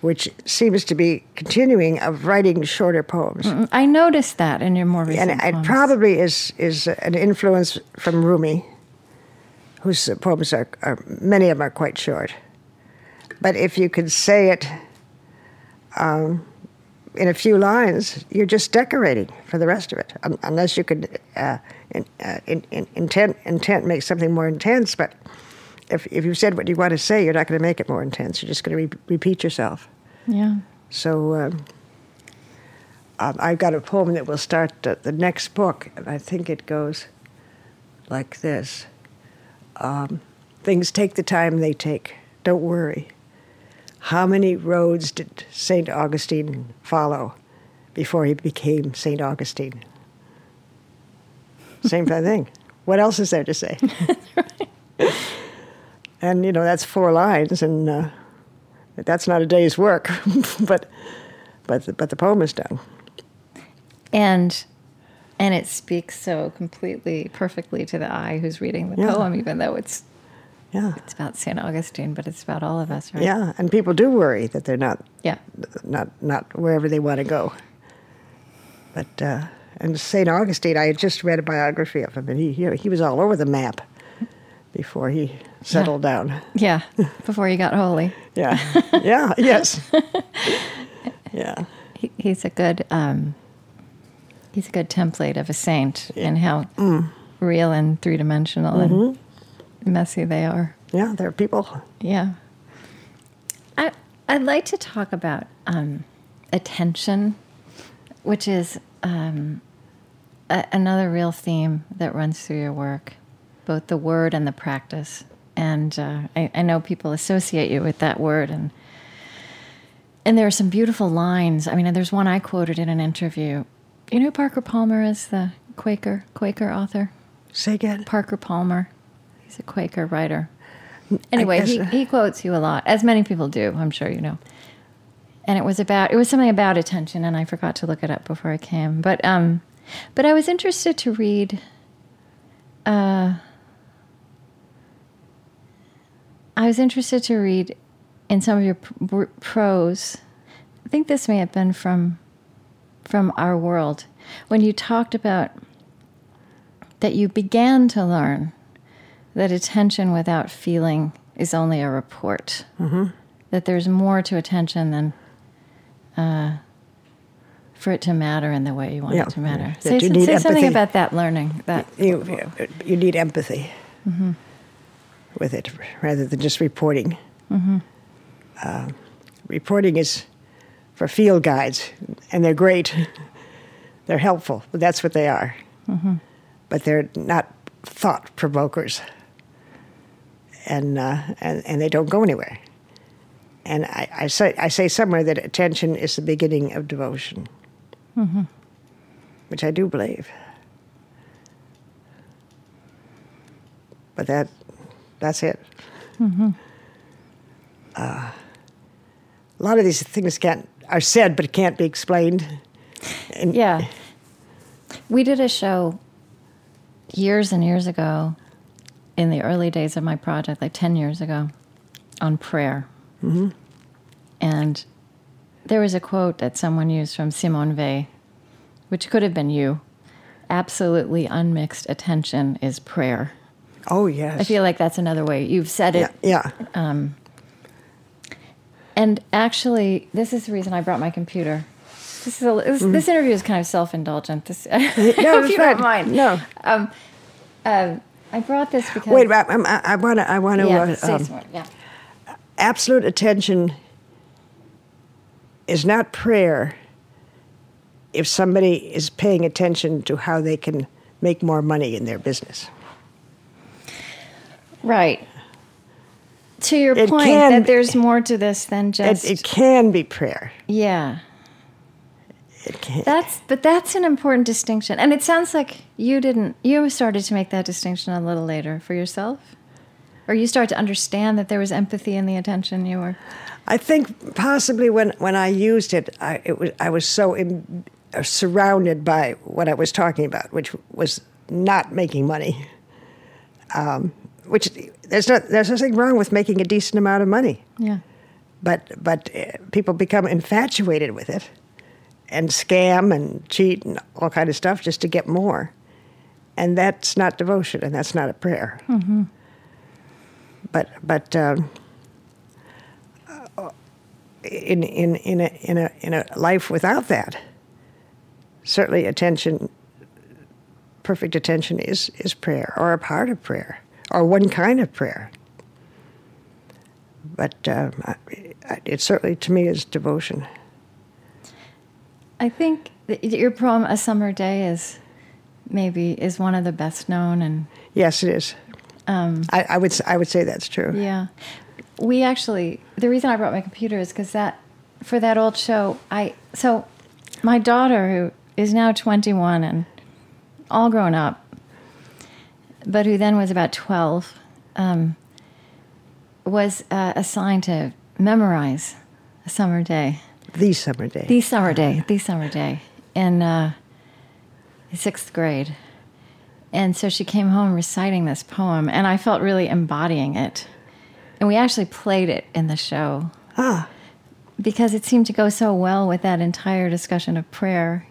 which seems to be continuing, of writing shorter poems. Mm-mm. I noticed that in your more recent and poems. And it probably is is an influence from Rumi, whose poems are, are many of them are quite short. But if you could say it um, in a few lines, you're just decorating for the rest of it, um, unless you could uh, in, uh, in, in intent intent make something more intense. But if if you said what you want to say, you're not going to make it more intense. You're just going to re- repeat yourself. Yeah. So um, I've got a poem that will start the, the next book, and I think it goes like this. Um, things take the time they take. Don't worry. How many roads did Saint Augustine follow before he became Saint Augustine? Same kind of thing. What else is there to say? Right. And, you know, that's four lines, and uh, that's not a day's work. but but the, but the poem is done. And and it speaks so completely, perfectly to the eye who's reading the yeah. poem, even though it's yeah. it's about Saint Augustine, but it's about all of us, right? Yeah, and people do worry that they're not yeah. not, not wherever they want to go. But uh, and Saint Augustine, I had just read a biography of him, and he he, he was all over the map before he settled yeah. down. Yeah, before he got holy. yeah, yeah, yes. Yeah. He, he's a good um, he's a good template of a saint yeah. and how mm. real and three-dimensional mm-hmm. and messy they are. Yeah, they're people. Yeah. I, I'd like to talk about um, attention, which is um, a, another real theme that runs through your work, both the word and the practice. And uh, I, I know people associate you with that word. And and there are some beautiful lines. I mean, there's one I quoted in an interview. You know who Parker Palmer is, the Quaker Quaker author? Say again? Parker Palmer. He's a Quaker writer. Anyway, guess, uh... he, he quotes you a lot, as many people do, I'm sure you know. And it was about, it was something about attention, and I forgot to look it up before I came. But, um, but I was interested to read... Uh, I was interested to read in some of your pr- prose, I think this may have been from from Our World, when you talked about that you began to learn that attention without feeling is only a report, mm-hmm. that there's more to attention than uh, for it to matter in the way you want yeah. it to matter. Say, some, say something about that learning. That You, you, you need empathy. Mm-hmm. With it, rather than just reporting. Mm-hmm. Uh, reporting is for field guides, and they're great. They're helpful. But that's what they are. Mm-hmm. But they're not thought provokers, and uh, and and they don't go anywhere. And I, I say I say somewhere that attention is the beginning of devotion, mm-hmm. which I do believe. But that. That's it. Mm-hmm. Uh, a lot of these things can't are said, but can't be explained. And yeah. We did a show years and years ago in the early days of my project, like ten years ago, on prayer. Mm-hmm. And there was a quote that someone used from Simone Weil, which could have been you. Absolutely unmixed attention is prayer. Oh, yes. I feel like that's another way you've said it. Yeah. yeah. Um, and actually, this is the reason I brought my computer. This is a, this, mm-hmm. this interview is kind of self-indulgent. This, no, if you right. don't mind. No. Um, um, I brought this because... Wait, I want to... I want to... Yeah, um, yeah. absolute attention is not prayer if somebody is paying attention to how they can make more money in their business. Right. To your it point can, that there's more to this than just... It, it can be prayer. Yeah. It can. That's, but that's an important distinction. And it sounds like you didn't... You started to make that distinction a little later for yourself? Or you started to understand that there was empathy in the attention you were... I think possibly when, when I used it, I, it was, I was so Im- surrounded by what I was talking about, which was not making money. Um, which there's not there's nothing wrong with making a decent amount of money. Yeah. But but uh, people become infatuated with it, and scam and cheat and all kind of stuff just to get more, and that's not devotion and that's not a prayer. Mm-hmm. But but. Um, In in in a in a in a life without that, certainly attention, perfect attention is is prayer or a part of prayer or one kind of prayer. But um, it certainly to me is devotion. I think that your poem "A Summer Day" is maybe is one of the best known and yes, it is. Um, I, I would I would say that's true. Yeah. We actually, the reason I brought my computer is because that, for that old show, I, so my daughter, who is now twenty-one and all grown up, but who then was about twelve, um, was uh, assigned to memorize A Summer Day. The Summer Day. The Summer Day. The Summer Day. In uh, sixth grade. And so she came home reciting this poem, and I felt really embodying it. And we actually played it in the show ah. because it seemed to go so well with that entire discussion of prayer.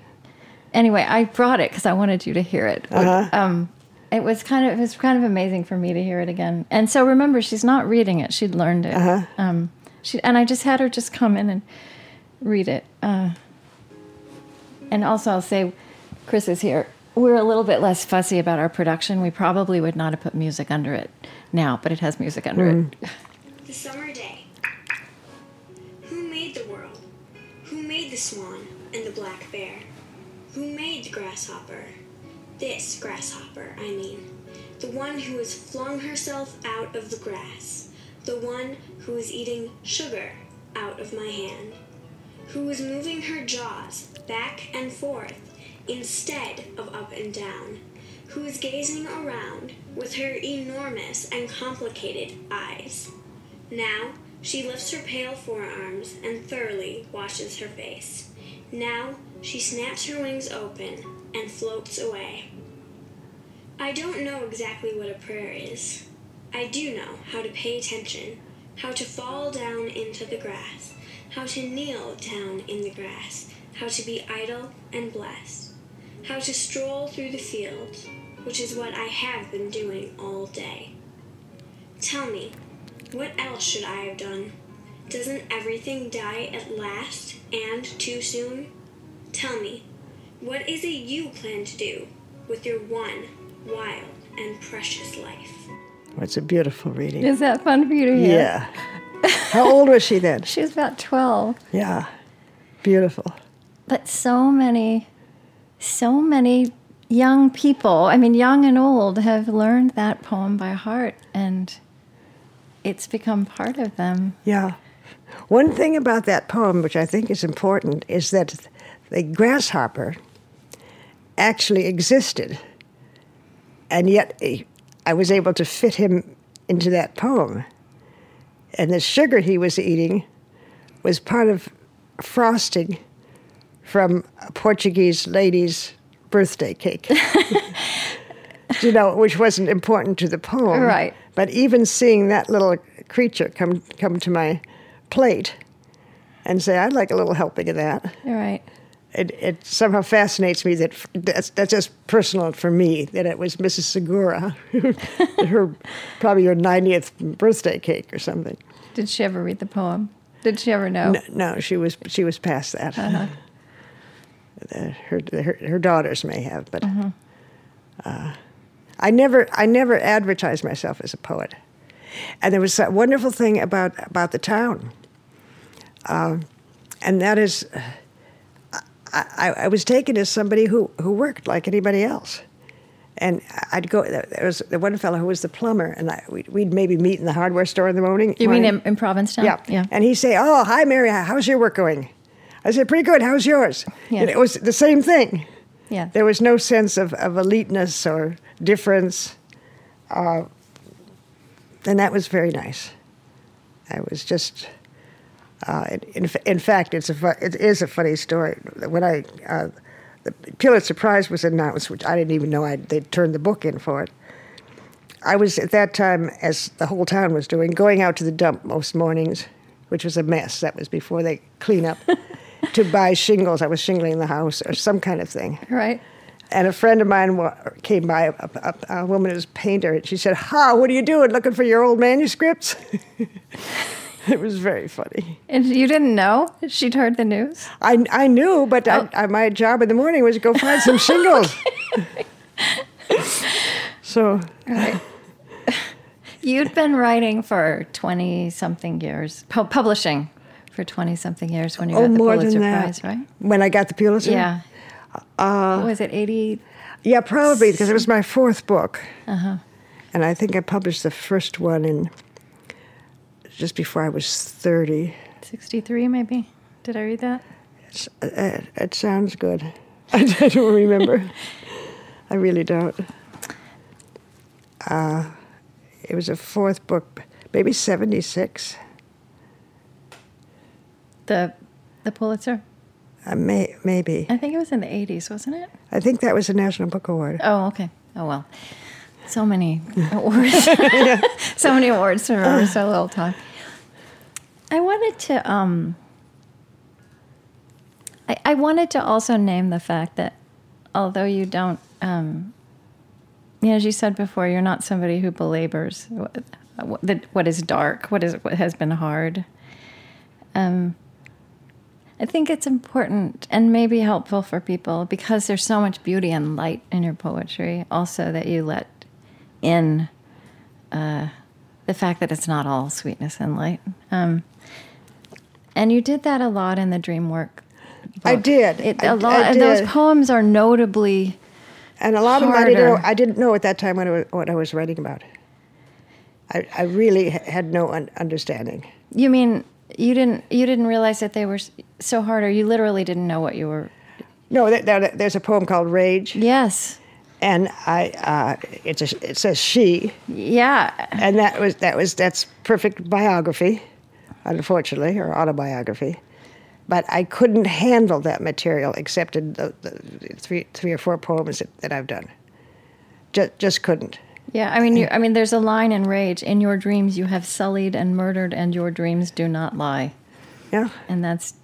Anyway, I brought it because I wanted you to hear it. Uh-huh. Um, it was kind of it was kind of amazing for me to hear it again. And so remember, she's not reading it; she'd learned it. Uh-huh. Um, she and I just had her just come in and read it. Uh, and also, I'll say, Chris is here. We're a little bit less fussy about our production. We probably would not have put music under it now, but it has music under mm. it. The Summer Day. Who made the world? Who made the swan and the black bear? Who made the grasshopper? This grasshopper, I mean. The one who has flung herself out of the grass. The one who is eating sugar out of my hand. Who is moving her jaws back and forth instead of up and down, who is gazing around with her enormous and complicated eyes. Now she lifts her pale forearms and thoroughly washes her face. Now she snaps her wings open and floats away. I don't know exactly what a prayer is. I do know how to pay attention, how to fall down into the grass, how to kneel down in the grass, how to be idle and blessed, how to stroll through the fields, which is what I have been doing all day. Tell me, what else should I have done? Doesn't everything die at last and too soon? Tell me, what is it you plan to do with your one wild and precious life? Well, it's a beautiful reading. Is that fun for you to hear? Yeah. How old was she then? She was about twelve. Yeah. Beautiful. But so many, so many young people, I mean, young and old, have learned that poem by heart, and it's become part of them. Yeah. One thing about that poem, which I think is important, is that the grasshopper actually existed, and yet I was able to fit him into that poem. And the sugar he was eating was part of frosting from a Portuguese lady's birthday cake, you know, which wasn't important to the poem. Right. But even seeing that little creature come come to my plate and say, I'd like a little helping of that. Right. It, it somehow fascinates me that that's, that's just personal for me, that it was Missus Segura, her probably her ninetieth birthday cake or something. Did she ever read the poem? Did she ever know? No, no she was she was past that. Uh-huh. Her, her her daughters may have, but mm-hmm. uh, I never I never advertised myself as a poet. And there was that wonderful thing about, about the town. Uh, and that is, I, I was taken as somebody who, who worked like anybody else. And I'd go, there was the one fellow who was the plumber, and I, we'd, we'd maybe meet in the hardware store in the morning. You morning. mean in, in Provincetown? Yeah. yeah. And he'd say, oh, hi, Mary, how's your work going? I said, pretty good, how's yours? Yeah. And it was the same thing. Yeah. There was no sense of, of eliteness or difference. Uh, and that was very nice. I was just... Uh, in, in fact, it's a fu- it is a funny story. When I uh, the Pulitzer Prize was announced, which I didn't even know I'd, they'd turned the book in for it, I was at that time, as the whole town was doing, going out to the dump most mornings, which was a mess. That was before they clean up, to buy shingles. I was shingling the house or some kind of thing. Right. And a friend of mine wa- came by, a, a, a woman who was a painter, and she said, "Ha! What are you doing? Looking for your old manuscripts?" It was very funny. And you didn't know? She'd heard the news? I, I knew, but oh. I, I, my job in the morning was to go find some shingles. So. Right. You'd been writing for twenty-something years, pu- publishing for twenty-something years when you got oh, the Pulitzer Prize, right? When I got the Pulitzer? Yeah. Uh, what was it, eighty? Yeah, probably, because it was my fourth book. Uh-huh. And I think I published the first one in... just before I was thirty. sixty-three, maybe? Did I read that? It's, uh, it sounds good. I don't remember. I really don't. Uh, it was a fourth book, maybe seventy-six. The the Pulitzer? Uh, may, maybe. I think it was in the eighties, wasn't it? I think that was the National Book Award. Oh, okay. Oh, well. So many awards. So many awards to remember so little time. I wanted to um, I, I wanted to also name the fact that although you don't um, you know, as you said before, you're not somebody who belabors what, what is dark, what is what has been hard. Um, I think it's important and maybe helpful for people because there's so much beauty and light in your poetry also that you let in uh, the fact that it's not all sweetness and light. Um, and you did that a lot in the Dream Work book. I did. It, a I, lot, I did. Those poems are notably And a lot harder. of them I didn't, know, I didn't know at that time what I was, what I was writing about. I, I really had no un- understanding. You mean you didn't you didn't realize that they were so hard, or you literally didn't know what you were... No, there, there, there's a poem called Rage. Yes. And I, uh, it's a, it says she. Yeah. And that was that was that's perfect biography, unfortunately, or autobiography. But I couldn't handle that material except in the, the three three or four poems that, that I've done. Just just couldn't. Yeah, I mean, you, I mean, there's a line in Rage: "In your dreams, you have sullied and murdered, and your dreams do not lie." Yeah. And that's.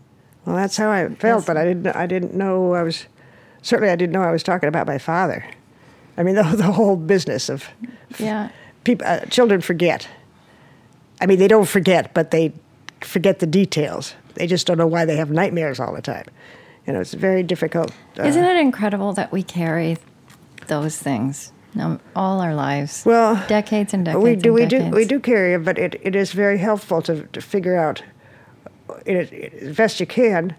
Well, that's how I felt, but I didn't. I didn't know I was. Certainly, I didn't know I was talking about my father. I mean, the, the whole business of yeah. people, uh, children forget. I mean, they don't forget, but they forget the details. They just don't know why they have nightmares all the time. You know, it's very difficult. Uh, Isn't it incredible that we carry those things um, all our lives? Well, decades and decades. We do. And we decades. do. We do carry them, but it, it is very helpful to to figure out, it, it, as best you can,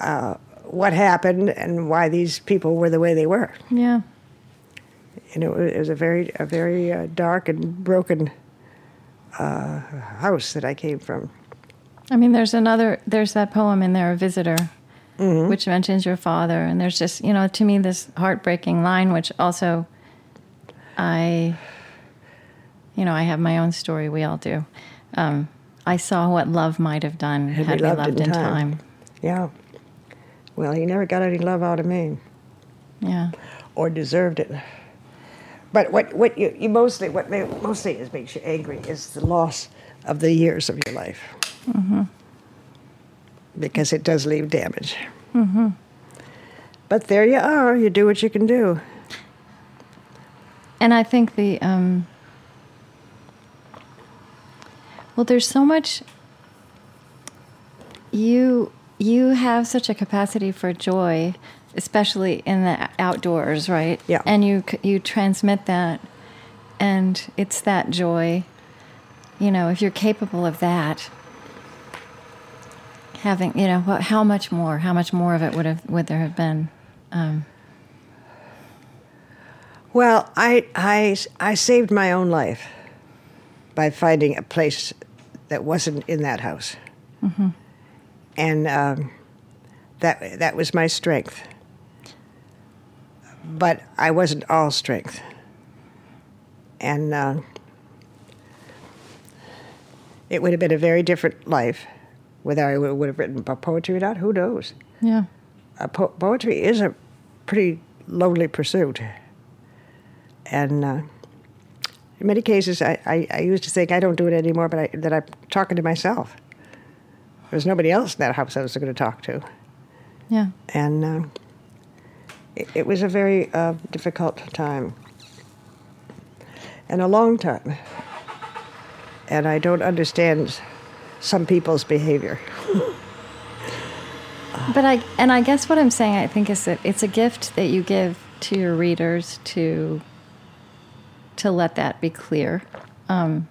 uh, what happened and why these people were the way they were. Yeah. And it was a very, a very uh, dark and broken uh, house that I came from. I mean, there's another, there's that poem in there, A Visitor, mm-hmm. which mentions your father. And there's just, you know, to me, this heartbreaking line, which also I, you know, I have my own story. We all do. Um, I saw what love might have done had, had we loved, loved in, in time. time. Yeah. Well, he never got any love out of me. Yeah. Or deserved it. But what what you, you mostly what mostly is makes you angry is the loss of the years of your life, mm-hmm. because it does leave damage. Mm-hmm. But there you are. You do what you can do. And I think the um, well, there's so much. You you have such a capacity for joy. Especially in the outdoors, right? Yeah. And you you transmit that, and it's that joy you know, if you're capable of that, having, you know, how much more, how much more of it would have would there have been? Um, well, I, I, I saved my own life by finding a place that wasn't in that house. Mm-hmm. And um, that that was my strength. But I wasn't all strength. And uh, it would have been a very different life, whether I would have written poetry or not, who knows? Yeah. Uh, po- poetry is a pretty lonely pursuit. And uh, in many cases, I, I, I used to think, I don't do it anymore, but I, that I'm talking to myself. There's nobody else in that house I was going to talk to. Yeah. And uh, it, it was a very uh, difficult time. And a long time. And I don't understand some people's behavior. But I, and I guess what I'm saying, I think, is that it's a gift that you give to your readers to to let that be clear, um,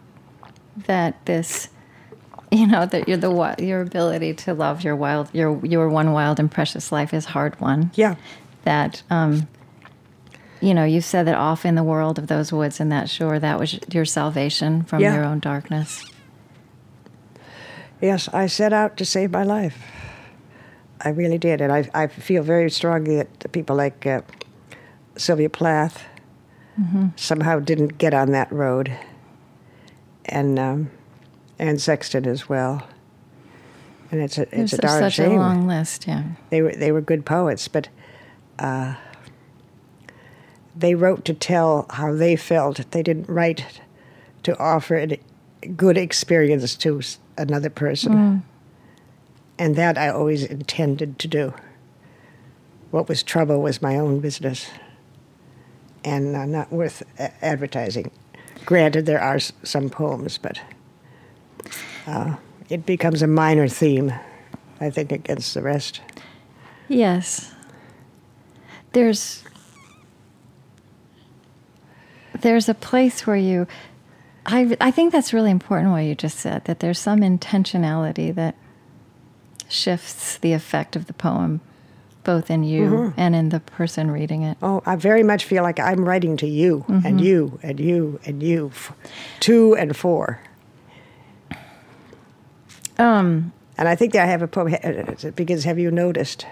that this, you know, that you're the your ability to love your wild, your your one wild and precious life is hard won. Yeah. That. Um, You know, you said that off in the world of those woods and that shore, that was your salvation from yeah. your own darkness. Yes, I set out to save my life. I really did. And I I feel very strongly that people like uh, Sylvia Plath mm-hmm. somehow didn't get on that road. And um, Anne Sexton as well. And it's a, it's a darn such shame. Such a long list, yeah. They were, they were good poets, but... Uh, They wrote to tell how they felt. They didn't write to offer a good experience to another person. Mm. And that I always intended to do. What was trouble was my own business and uh, not worth a- advertising. Granted, there are s- some poems, but uh, it becomes a minor theme, I think, against the rest. Yes. There's... There's a place where you, I, I think that's really important what you just said, that there's some intentionality that shifts the effect of the poem, both in you mm-hmm. and in the person reading it. Oh, I very much feel like I'm writing to you, mm-hmm. and you, and you, and you, f- two and four. Um, and I think that I have a poem, it begins, have you noticed?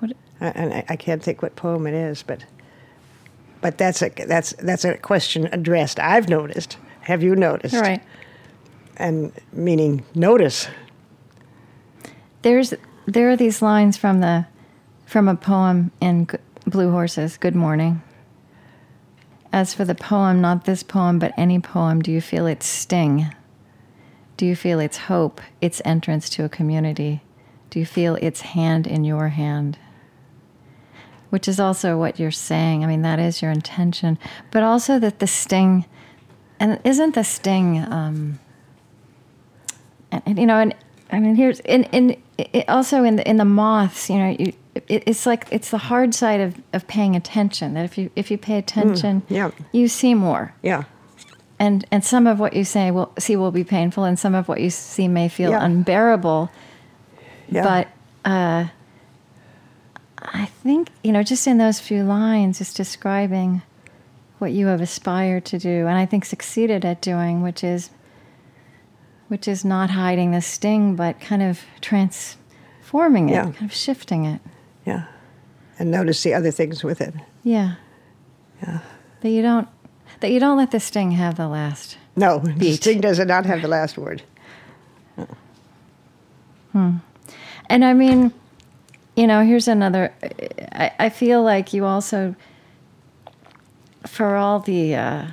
What? I, and I, I can't think what poem it is, but... But that's a that's that's a question addressed. I've noticed. Have you noticed? Right. And meaning notice. There's there are these lines from the from a poem in Blue Horses. Good morning. As for the poem, not this poem, but any poem, do you feel its sting? Do you feel its hope, its entrance to a community? Do you feel its hand in your hand? Which is also what you're saying. I mean, that is your intention. But also that the sting, and isn't the sting, um, and, and, you know, and I mean, here's, and, and it also in the, in the moths, you know, you, it, it's like, it's the hard side of, of paying attention, that if you if you pay attention, mm, yeah. you see more. Yeah. And and some of what you say will see will be painful, and some of what you see may feel yeah. unbearable. Yeah. But... Uh, I think, you know, just in those few lines, just describing what you have aspired to do, and I think succeeded at doing, which is which is not hiding the sting, but kind of transforming it, yeah. kind of shifting it. Yeah. And notice the other things with it. Yeah. Yeah. That you don't that you don't let the sting have the last No, beat. The sting does not have the last word. No. Hmm. And I mean... You know, here's another, I, I feel like you also, for all the uh,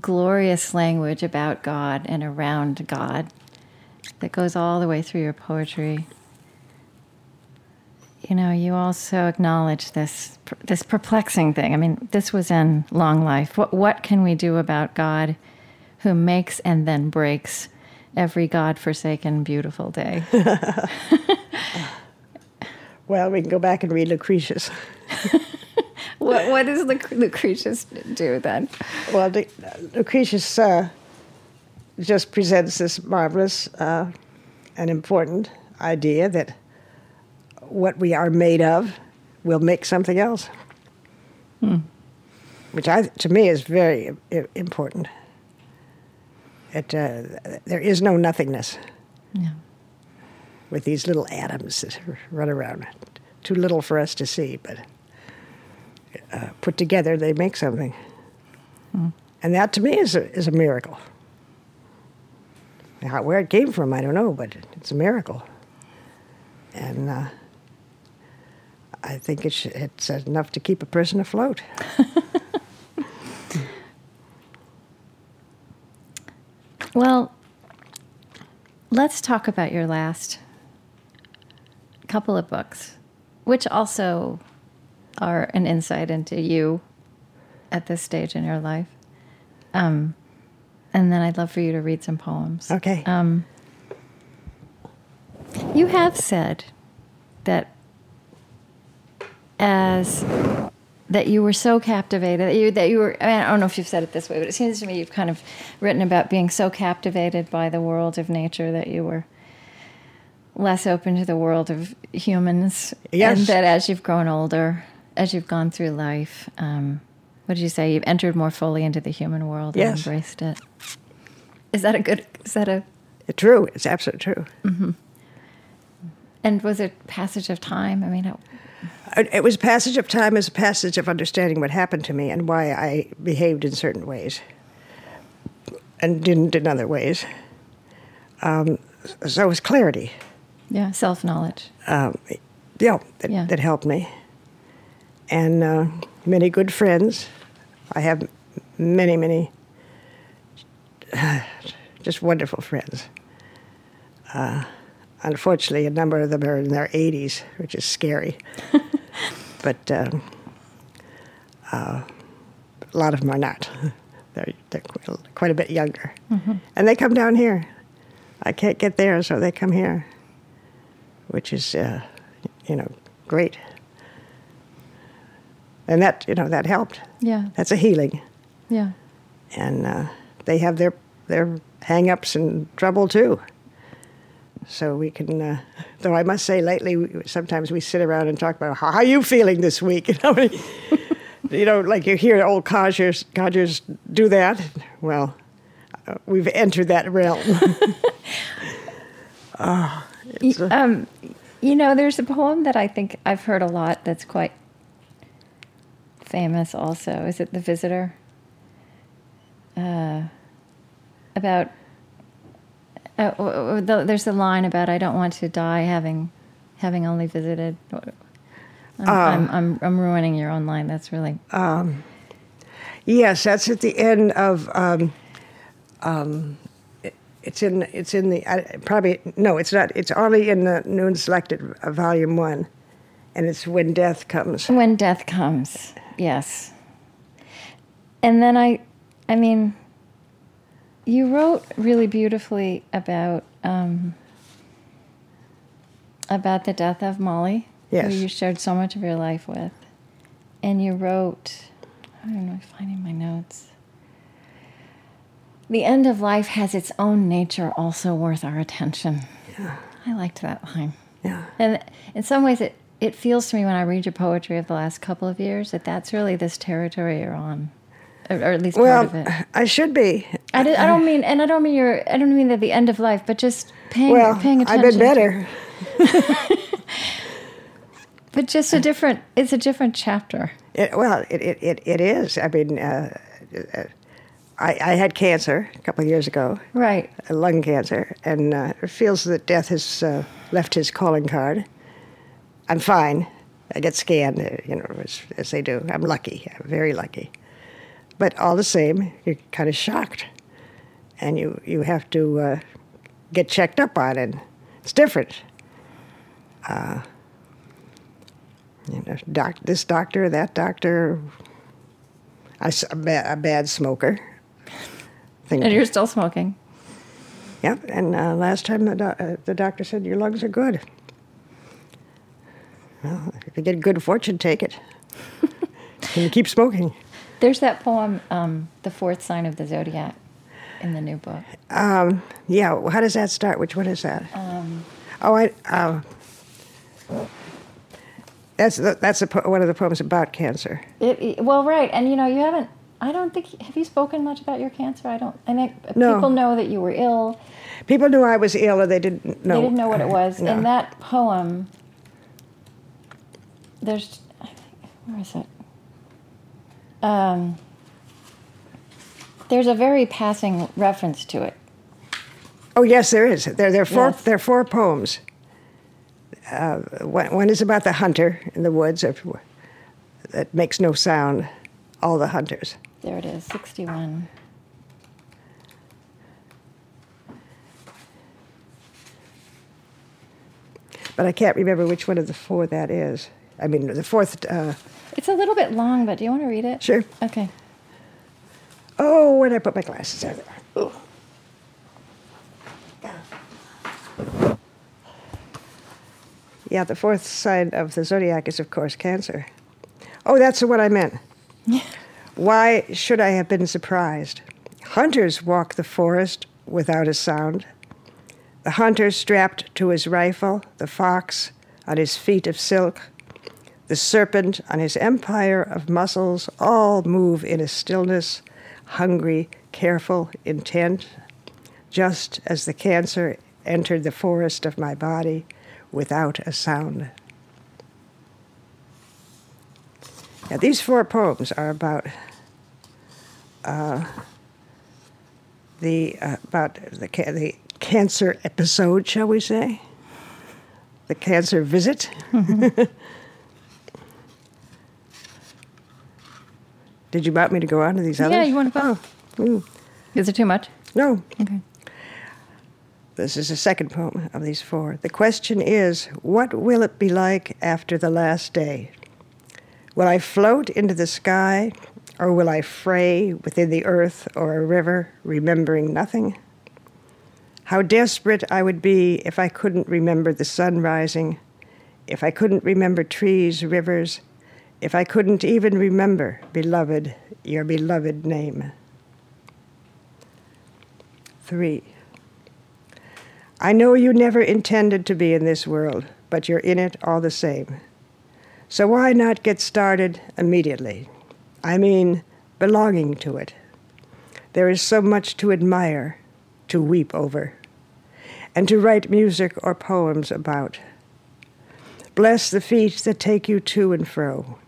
glorious language about God and around God that goes all the way through your poetry, you know, you also acknowledge this this perplexing thing. I mean, this was in Long Life. What, what can we do about God who makes and then breaks every God-forsaken beautiful day? Well, we can go back and read Lucretius. What, what does Luc- Lucretius do then? Well, the, Lucretius uh, just presents this marvelous uh, and important idea that what we are made of will make something else, hmm. which I, to me is very I- important. It, uh, there is no nothingness yeah. with these little atoms that run around. Too little for us to see, but uh, put together they make something. Mm. And that to me is a, is a miracle. How, where it came from, I don't know, but it's a miracle. And uh, I think it sh- it's enough to keep a person afloat. Well, let's talk about your last couple of books, which also are an insight into you at this stage in your life. Um, and then I'd love for you to read some poems. Okay. Um, you have said that as... that you were so captivated, that you, that you were, I mean, I don't know if you've said it this way, but it seems to me you've kind of written about being so captivated by the world of nature that you were less open to the world of humans. Yes. And that as you've grown older, as you've gone through life, um, what did you say, you've entered more fully into the human world yes. and embraced it. Is that a good, is that a... It's true, it's absolutely true. Mm-hmm. And was it passage of time? I mean, how... It was passage of time as a passage of understanding what happened to me and why I behaved in certain ways and didn't in other ways. Um, so it was clarity. Yeah, self-knowledge. Um, yeah, that, yeah, that helped me. And uh, many good friends. I have many, many uh, just wonderful friends. Uh, unfortunately, a number of them are in their eighties, which is scary. But um, uh, a lot of them are not. They're, they're quite a bit younger. Mm-hmm. And they come down here. I can't get there, so they come here, which is, uh, you know, great. And that, you know, that helped. Yeah. That's a healing. Yeah. And uh, they have their, their hang-ups and trouble, too. So we can, uh, though I must say lately, we, sometimes we sit around and talk about, how are you feeling this week? And how many, you know, like you hear old codgers, codgers do that. Well, uh, we've entered that realm. oh, it's a- um, you know, there's a poem that I think I've heard a lot that's quite famous also. Is it The Visitor? Uh, about... Uh, there's a line about I don't want to die having, having only visited. I'm, um, I'm, I'm, I'm ruining your own line. That's really. Um, yes, that's at the end of. Um, um, it, it's in. It's in the uh, probably no. It's not. It's only in the Noon Selected, uh, Volume One, and it's When Death Comes. When Death Comes. Yes. And then I, I mean. You wrote really beautifully about um, about the death of Molly, yes. who you shared so much of your life with. And you wrote, I don't know, I'm finding my notes. The end of life has its own nature, also worth our attention. Yeah. I liked that line. Yeah. And in some ways, it, it feels to me when I read your poetry of the last couple of years that that's really this territory you're on. Or at least well, part of it. I should be. I, did, I don't mean, and I don't mean you're, I don't mean at the end of life, but just paying, well, paying attention. I've been better. But just a different, it's a different chapter. It, well, it, it, it, it is. I mean, uh, I, I had cancer a couple of years ago. Right. Lung cancer. And uh, it feels that death has uh, left his calling card. I'm fine. I get scanned, you know, as, as they do. I'm lucky. I'm very lucky. But all the same, you're kind of shocked, and you, you have to uh, get checked up on it. It's different. Uh, you know, doc, this doctor, that doctor. I a bad, a bad smoker. Think and you're still smoking. Yep. And uh, last time the doc, uh, the doctor said your lungs are good. Well, if you get good fortune, take it. Can you keep smoking? There's that poem, um, The Fourth Sign of the Zodiac, in the new book. Um, yeah, well, how does that start? Which one is that? Um, oh, I... Uh, that's the, that's the po- one of the poems about cancer. It, it, well, right, and you know, you haven't... I don't think... Have you spoken much about your cancer? I don't... I think no. People know that you were ill. People knew I was ill, and they didn't know... They didn't know what it was. No. In that poem, there's... I think, where is it? Um, there's a very passing reference to it. Oh, yes, there is. There, there, are, four, yes. There are four poems. Uh, one, one is about the hunter in the woods of, that makes no sound, all the hunters. There it is, sixty-one. But I can't remember which one of the four that is. I mean, the fourth... Uh, It's a little bit long, but do you want to read it? Sure. Okay. Oh, where'd I put my glasses? There they are. Yeah, the fourth sign of the zodiac is, of course, Cancer. Oh, that's what I meant. Why should I have been surprised? Hunters walk the forest without a sound. The hunter strapped to his rifle, the fox on his feet of silk, the serpent on his empire of muscles, all move in a stillness, hungry, careful, intent, just as the cancer entered the forest of my body without a sound. Now, these four poems are about uh, the uh, about the, ca- the cancer episode, shall we say, the cancer visit. Mm-hmm. Did you want me to go on to these others? Yeah, you want to go. Oh. Mm. Is it too much? No. Okay. This is the second poem of these four. The question is, what will it be like after the last day? Will I float into the sky, or will I fray within the earth or a river, remembering nothing? How desperate I would be if I couldn't remember the sun rising, if I couldn't remember trees, rivers, if I couldn't even remember, beloved, your beloved name. Three. I know you never intended to be in this world, but you're in it all the same. So why not get started immediately? I mean, belonging to it. There is so much to admire, to weep over, and to write music or poems about. Bless the feet that take you to and fro.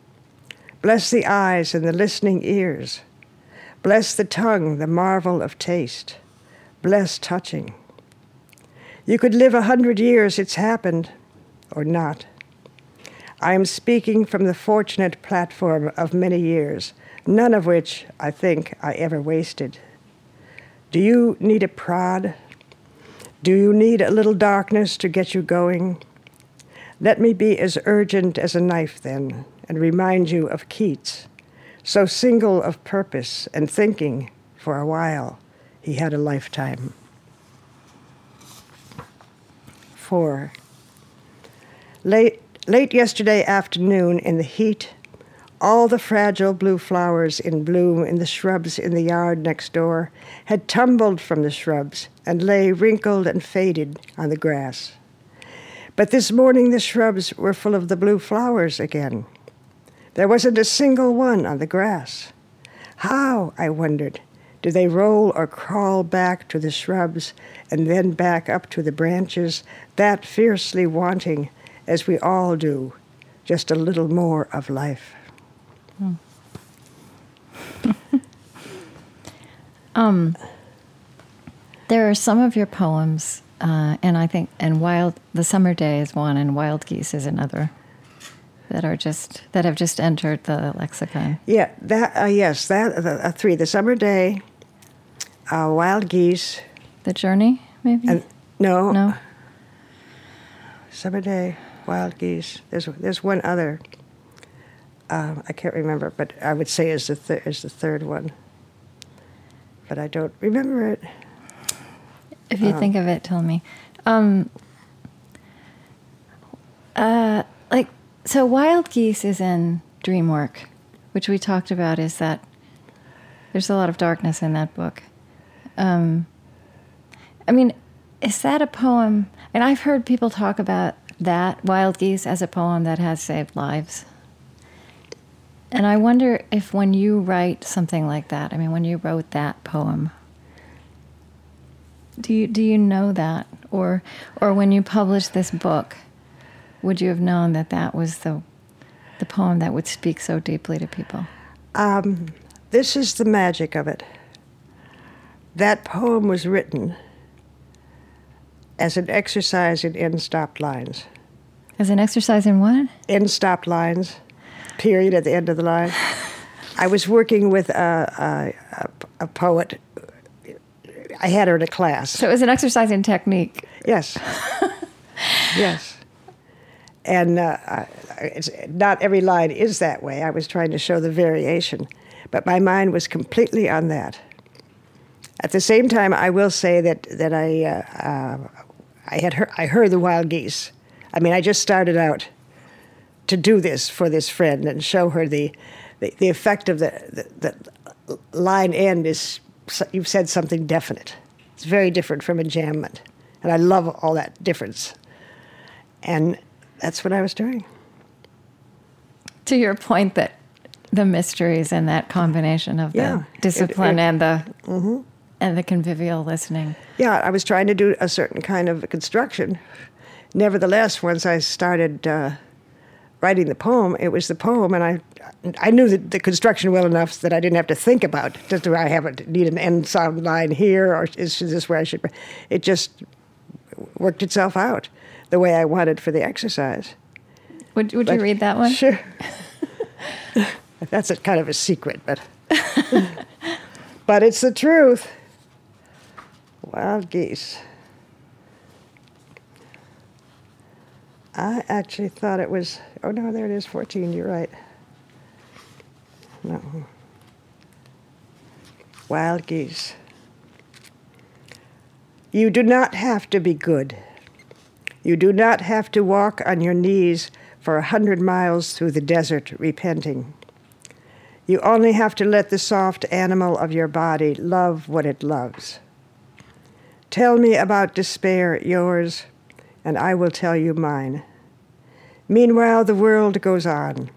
Bless the eyes and the listening ears. Bless the tongue, the marvel of taste. Bless touching. You could live a hundred years, it's happened, or not. I am speaking from the fortunate platform of many years, none of which I think I ever wasted. Do you need a prod? Do you need a little darkness to get you going? Let me be as urgent as a knife, then, and remind you of Keats, so single of purpose and thinking for a while he had a lifetime. Four. Late, late yesterday afternoon in the heat, all the fragile blue flowers in bloom in the shrubs in the yard next door had tumbled from the shrubs and lay wrinkled and faded on the grass. But this morning the shrubs were full of the blue flowers again. There wasn't a single one on the grass. How, I wondered, do they roll or crawl back to the shrubs and then back up to the branches, that fiercely wanting, as we all do, just a little more of life? Hmm. um, there are some of your poems... Uh, and I think, and wild, the summer day is one, and wild geese is another, that are just that have just entered the lexicon. Yeah, that uh, yes, that uh, three: the summer day, uh, wild geese, the journey, maybe. And, no, no. Summer day, wild geese. There's there's one other. Um, I can't remember, but I would say is the th- is the third one. But I don't remember it. If you um. think of it, tell me. Um, uh, like, so Wild Geese is in Dream Work. which we talked about, is that there's a lot of darkness in that book. Um, I mean, is that a poem? And I've heard people talk about that, Wild Geese, as a poem that has saved lives. And I wonder if when you write something like that, I mean, when you wrote that poem, do you do you know that? Or or when you published this book, would you have known that that was the the poem that would speak so deeply to people? Um, this is the magic of it. That poem was written as an exercise in end-stopped lines. As an exercise in what? End-stopped lines. Period at the end of the line. I was working with a, a, a poet. I had her in a class. So it was an exercise in technique. Yes. Yes. And uh, it's, not every line is that way. I was trying to show the variation. But my mind was completely on that. At the same time, I will say that, that I, uh, uh, I, had heard, I heard the Wild Geese. I mean, I just started out to do this for this friend and show her the the, the effect of the, the the line end is, you've said something definite. It's very different from enjambment. And I love all that difference. And that's what I was doing. To your point that the mysteries and that combination of the yeah, discipline it, it, and the mm-hmm. and the convivial listening. Yeah, I was trying to do a certain kind of construction. Nevertheless, once I started uh, writing the poem, it was the poem, and I I knew the, the construction well enough that I didn't have to think about, does I have a, need an end sound line here, or is this where I should... It just worked itself out the way I wanted for the exercise. Would, would but, you read that one? Sure. That's a kind of a secret, but... But it's the truth. Wild Geese. I actually thought it was... Oh, no, there it is, fourteen, you're right. No. Wild Geese. You do not have to be good. You do not have to walk on your knees for a hundred miles through the desert repenting. You only have to let the soft animal of your body love what it loves. Tell me about despair, yours, and I will tell you mine. Meanwhile, the world goes on.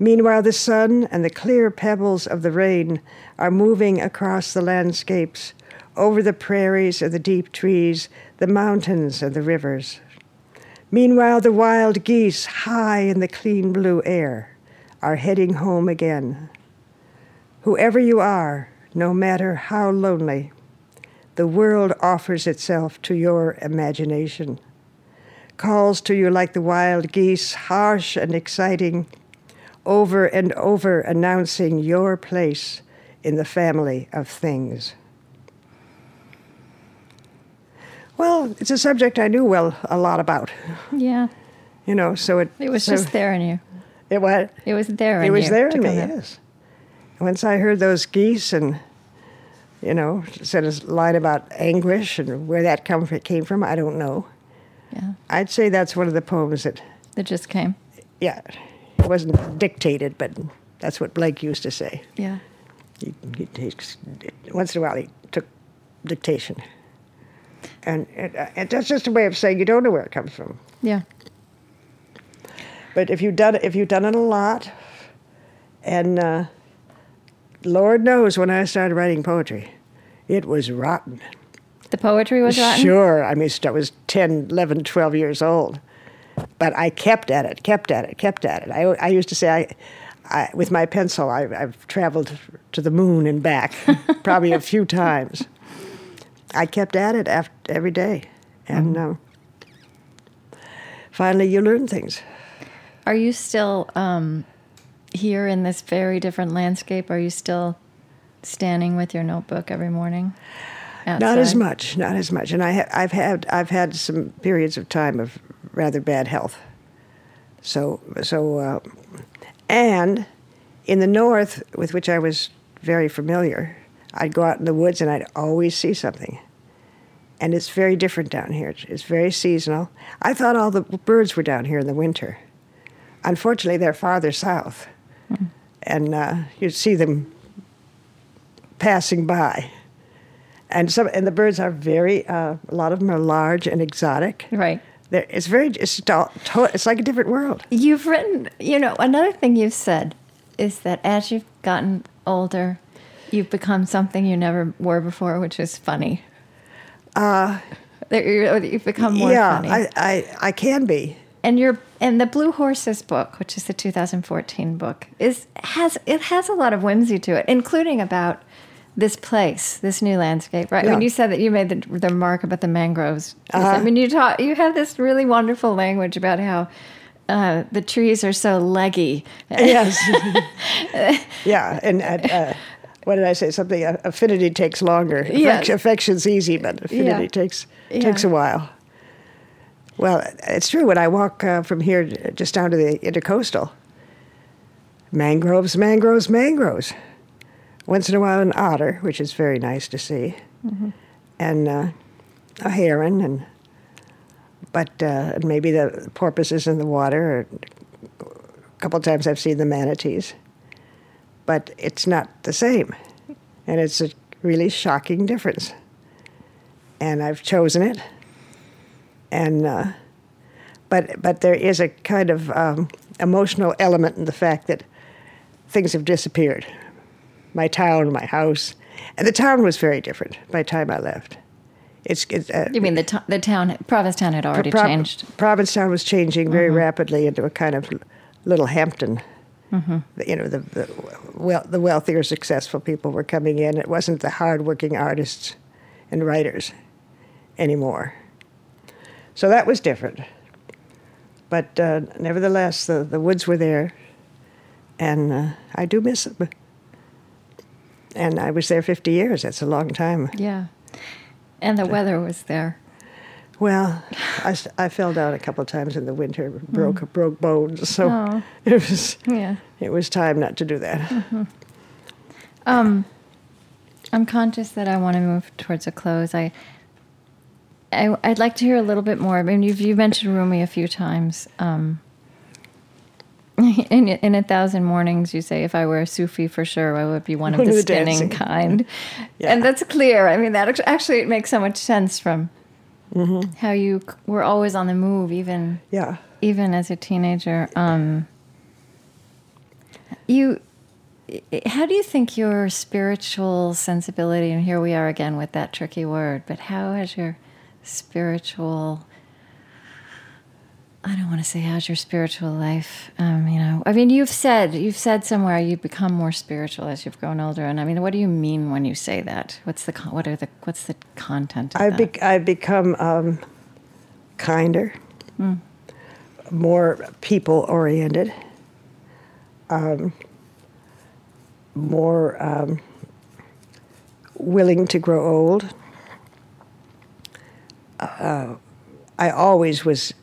Meanwhile, the sun and the clear pebbles of the rain are moving across the landscapes, over the prairies and the deep trees, the mountains and the rivers. Meanwhile, the wild geese, high in the clean blue air, are heading home again. Whoever you are, no matter how lonely, the world offers itself to your imagination. Calls to you like the wild geese, harsh and exciting, over and over announcing your place in the family of things. Well, it's a subject I knew well a lot about. Yeah. You know, so it... It was so, just there in you. It what? It was there in you. It was there in me, yes. Once I heard those geese and... You know, said a line about anguish and where that comfort came from, I don't know. Yeah. I'd say that's one of the poems that... That just came. Yeah. It wasn't dictated, but that's what Blake used to say. Yeah. He, he takes... Once in a while, he took dictation. And, and, and that's just a way of saying you don't know where it comes from. Yeah. But if you've done, if you've done it a lot, and... Uh, Lord knows when I started writing poetry, it was rotten. The poetry was rotten? Sure. I mean, I was ten, eleven, twelve years old. But I kept at it, kept at it, kept at it. I, I used to say, I, I, with my pencil, I, I've traveled to the moon and back probably a few times. I kept at it after, every day. And mm-hmm. um, finally, you learn things. Are you still... Um Here in this very different landscape, are you still standing with your notebook every morning? Outside? Not as much, not as much. And I ha- I've had I've had some periods of time of rather bad health. So so, uh, and in the north, with which I was very familiar, I'd go out in the woods and I'd always see something. And it's very different down here. It's, it's very seasonal. I thought all the birds were down here in the winter. Unfortunately, they're farther south. and uh, you'd see them passing by. And some and the birds are very, uh, a lot of them are large and exotic. Right. They're, it's very, it's, it's like a different world. You've written, you know, another thing you've said is that as you've gotten older, you've become something you never were before, which is funny. Uh, that you've become more yeah, funny. Yeah, I, I, I can be. And your and the Blue Horses book, which is the two thousand fourteen book, is has it has a lot of whimsy to it, including about this place, this new landscape, right? Yeah. When you said that you made the, the remark about the mangroves, uh-huh. I mean, you talk, you have this really wonderful language about how uh, the trees are so leggy. Yes. yeah, and. Uh, What did I say? Something uh, affinity takes longer. Yes. Affection's easy, but affinity yeah. takes yeah. takes a while. Well, it's true. When I walk uh, from here just down to the intercoastal, mangroves, mangroves, mangroves. Once in a while, an otter, which is very nice to see, mm-hmm. and uh, a heron, and but uh, maybe the porpoises in the water. Or a couple of times I've seen the manatees. But it's not the same, and it's a really shocking difference. And I've chosen it. And uh, but but there is a kind of um, emotional element in the fact that things have disappeared. My town, my house, and the town was very different by the time I left. It's, it's uh, you mean the to- the town, Provincetown had already Pro- changed. Provincetown was changing very mm-hmm. rapidly into a kind of little Hampton. Mm-hmm. You know, the the, well, the wealthier, successful people were coming in. It wasn't the hardworking artists and writers anymore. So that was different. But uh, nevertheless, the, the woods were there, and uh, I do miss them. And I was there fifty years. That's a long time. Yeah. And the weather was there. Well, I, I fell down a couple of times in the winter, broke mm. broke bones, so oh. it was yeah. it was time not to do that. Mm-hmm. Um, I'm conscious that I want to move towards a close. I, I I'd like to hear a little bit more. I mean, you've you mentioned Rumi a few times. Um, in in A Thousand Mornings, you say, "If I were a Sufi, for sure, I would be one of Who the spinning dancing. kind," yeah. and that's clear. I mean, that actually it makes so much sense from. Mm-hmm. How you were always on the move, even yeah. even as a teenager. Um, you, how do you think your spiritual sensibility? And here we are again with that tricky word. But how has your spiritual? I don't want to say how's your spiritual life. Um, you know, I mean, you've said you've said somewhere you become more spiritual as you've grown older. And I mean, what do you mean when you say that? What's the what are the what's the content? Of I be, I've become um, kinder, mm. more people oriented, um, more um, willing to grow old. Uh, I always was.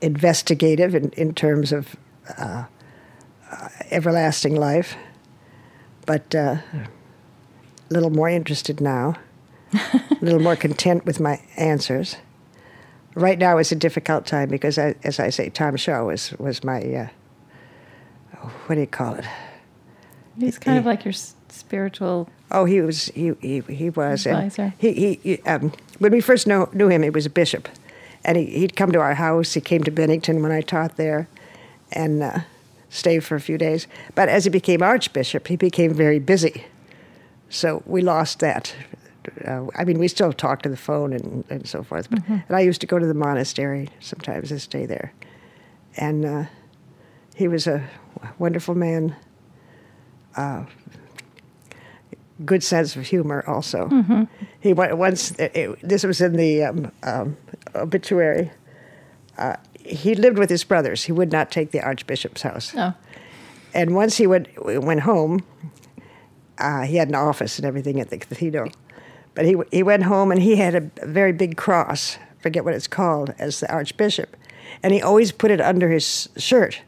Investigative in, in terms of uh, uh, everlasting life, but uh, a little more interested now, a little more content with my answers. Right now is a difficult time because, I, as I say, Tom Shaw was, was my, uh, what do you call it? He's kind he, of like your spiritual Oh, he was, he, he, he was. Advisor. He, he, he, um, when we first know, knew him, he was a bishop. And he, he'd come to our house. He came to Bennington when I taught there and uh, stayed for a few days. But as he became Archbishop, he became very busy. So we lost that. Uh, I mean, we still talked on the phone and, and so forth. But, mm-hmm. And I used to go to the monastery sometimes and stay there. And uh, he was a wonderful man. Uh, good sense of humor also. Mm-hmm. He once, it, this was in the... Um, um, obituary. Uh, he lived with his brothers. He would not take the Archbishop's house. Oh. And once he went went home, uh, he had an office and everything at the cathedral. But he he went home and he had a very big cross, forget what it's called, as the Archbishop. And he always put it under his shirt.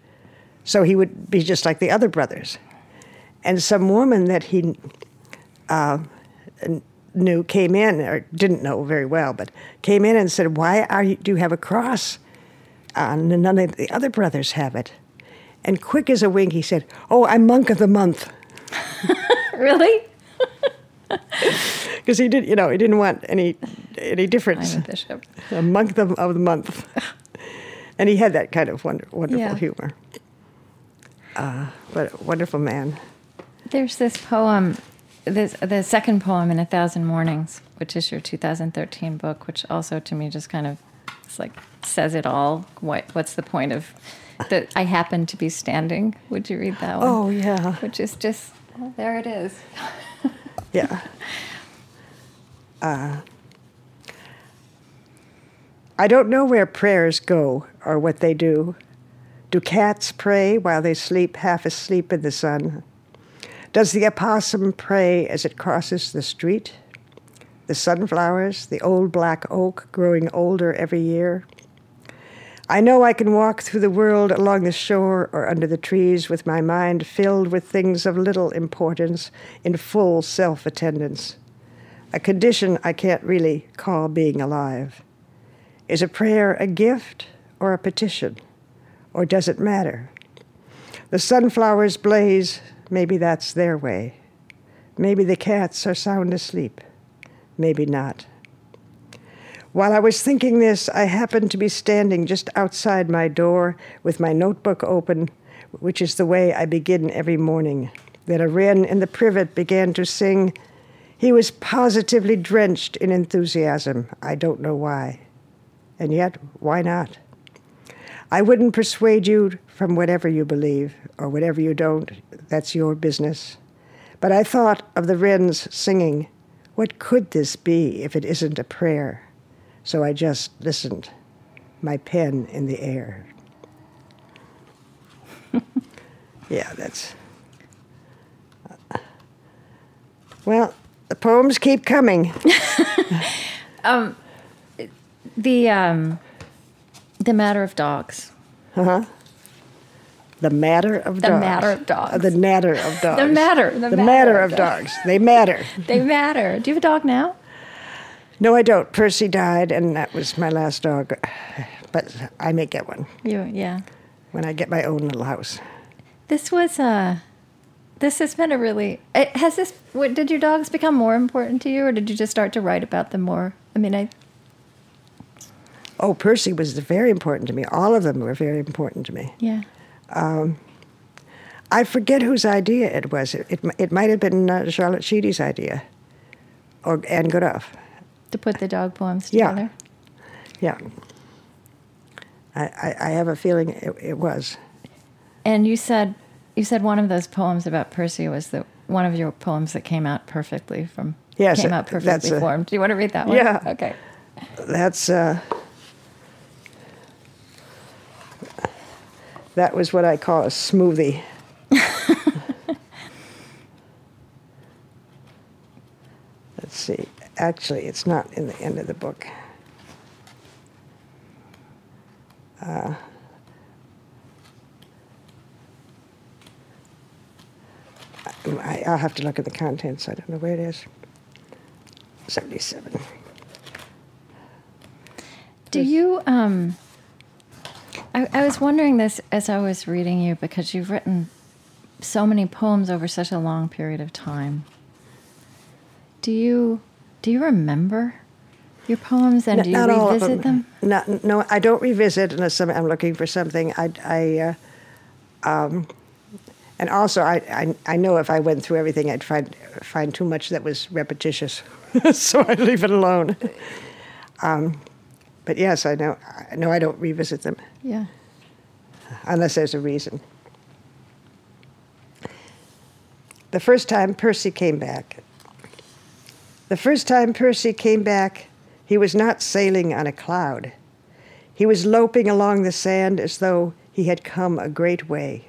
So he would be just like the other brothers. And some woman that he uh, knew came in, or didn't know very well, but came in and said, why are you, do you have a cross on? And none of the other brothers have it. And quick as a wink, he said, "Oh, I'm monk of the month." Really? Because he did, you know, he didn't want any any difference. I'm a bishop. A monk of the month. And he had that kind of wonder, wonderful yeah. humor. Uh, but a wonderful man. There's this poem, this, the second poem in A Thousand Mornings, which is your two thousand thirteen book, which also to me just kind of it's like says it all. What What's the point of that? I happen to be standing. Would you read that one? Oh, yeah. Which is just, well, there it is. Yeah. Uh, I don't know where prayers go or what they do. Do cats pray while they sleep half asleep in the sun? Does the opossum pray as it crosses the street? The sunflowers, the old black oak growing older every year? I know I can walk through the world along the shore or under the trees with my mind filled with things of little importance in full self-attendance, a condition I can't really call being alive. Is a prayer a gift or a petition? Or does it matter? The sunflowers blaze, maybe that's their way. Maybe the cats are sound asleep, maybe not. While I was thinking this, I happened to be standing just outside my door with my notebook open, which is the way I begin every morning. Then a wren in the privet began to sing. He was positively drenched in enthusiasm. I don't know why. And yet, why not? I wouldn't persuade you from whatever you believe, or whatever you don't, that's your business. But I thought of the wrens singing, what could this be if it isn't a prayer? So I just listened, my pen in the air. Yeah, that's... Well, the poems keep coming. um, the... Um... The matter of dogs. Uh-huh. The matter of the dogs. The matter of dogs. Uh, the natter of dogs. the matter. The, the matter, matter of dogs. dogs. They matter. They matter. Do you have a dog now? No, I don't. Percy died, and that was my last dog. But I may get one. You, yeah. When I get my own little house. This was a... This has been a really... It, has this... What, did your dogs become more important to you, or did you just start to write about them more? I mean, I... Oh, Percy was very important to me. All of them were very important to me. Yeah. Um, I forget whose idea it was. It it, it might have been uh, Charlotte Sheedy's idea, or Anne Goodoff. To put the dog poems together. Yeah. Yeah. I, I, I have a feeling it, it was. And you said you said one of those poems about Percy was the one of your poems that came out perfectly from. Yes, came out perfectly a, formed. Do you want to read that one? Yeah. Okay. That's. Uh, That was what I call a smoothie. Let's see. Actually, it's not in the end of the book. Uh, I, I'll have to look at the contents. I don't know where it is. seventy-seven. Do you... Um I, I was wondering this as I was reading you, because you've written so many poems over such a long period of time. Do you do you remember your poems, and no, do you not revisit all of them? them? Not, no, I don't revisit unless I'm, I'm looking for something. I, I uh, um, and also I, I I know if I went through everything, I'd find find too much that was repetitious, so I leave it alone. Um, But yes, I know. I know I don't revisit them. Yeah. Unless there's a reason. The first time Percy came back. The first time Percy came back, he was not sailing on a cloud. He was loping along the sand as though he had come a great way.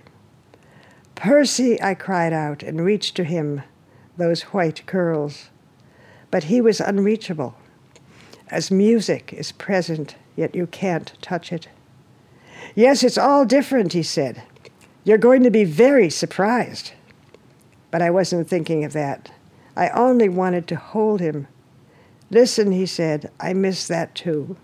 "Percy," I cried out and reached to him those white curls. But he was unreachable. As music is present, yet you can't touch it. "Yes, it's all different," he said. "You're going to be very surprised." But I wasn't thinking of that. I only wanted to hold him. "Listen," he said, "I miss that too.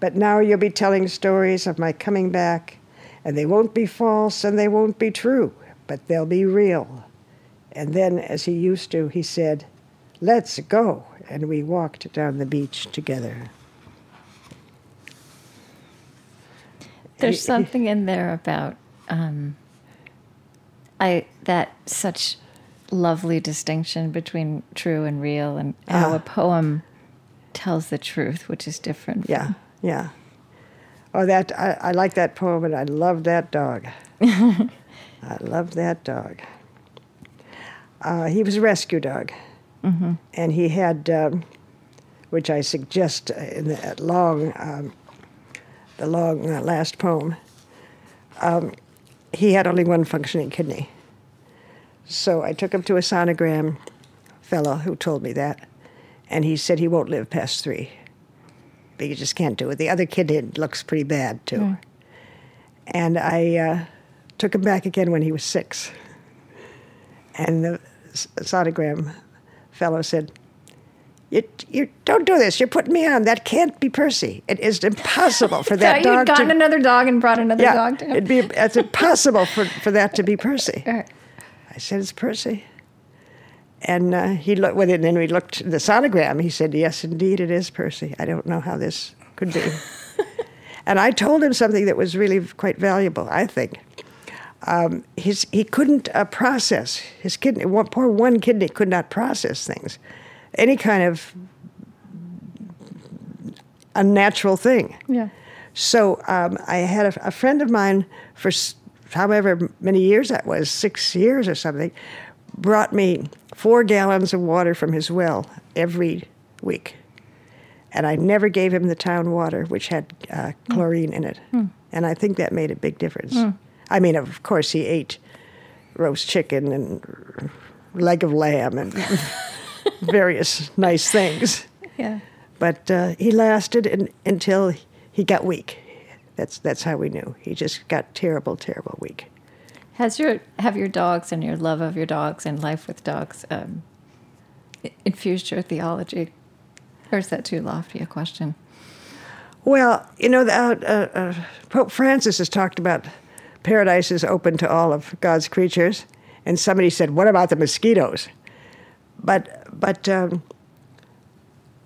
But now you'll be telling stories of my coming back, and they won't be false, and they won't be true, but they'll be real. And then, as he used to, he said, "Let's go," and we walked down the beach together. There's something in there about um, I that such lovely distinction between true and real, and how ah. a poem tells the truth, which is different. Yeah, from... yeah. Oh, that I, I like that poem, and I love that dog. I love that dog. Uh, he was a rescue dog, mm-hmm. and he had, um, which I suggest in that long, um, the long uh, last poem. Um, he had only one functioning kidney, so I took him to a sonogram fellow who told me that, and he said he won't live past three. But you just can't do it. The other kidney looks pretty bad too, mm. and I uh, took him back again when he was six, and the sonogram fellow said, you, you don't do this. You're putting me on. That can't be Percy. It is impossible for that so dog to... You'd gotten another dog and brought another yeah, dog to him. It'd be, it's impossible for, for that to be Percy. Right. I said, it's Percy. And uh, he looked with it, and then we looked at the sonogram. He said, yes, indeed, it is Percy. I don't know how this could be. And I told him something that was really quite valuable, I think. Um, his, he couldn't uh, process his kidney. One, poor one kidney could not process things, any kind of unnatural thing. Yeah. So um, I had a, a friend of mine for s- however many years that was, six years or something, brought me four gallons of water from his well every week. And I never gave him the town water, which had uh, chlorine mm. in it. Mm. And I think that made a big difference. Mm. I mean, of course, he ate roast chicken and leg of lamb and various nice things. Yeah. But uh, he lasted in, until he got weak. That's that's how we knew. He just got terrible, terrible weak. Has your have your dogs and your love of your dogs and life with dogs um, infused your theology, or is that too lofty a question? Well, you know, the, uh, uh, Pope Francis has talked about. Paradise is open to all of God's creatures, and somebody said, "What about the mosquitoes?" But but um,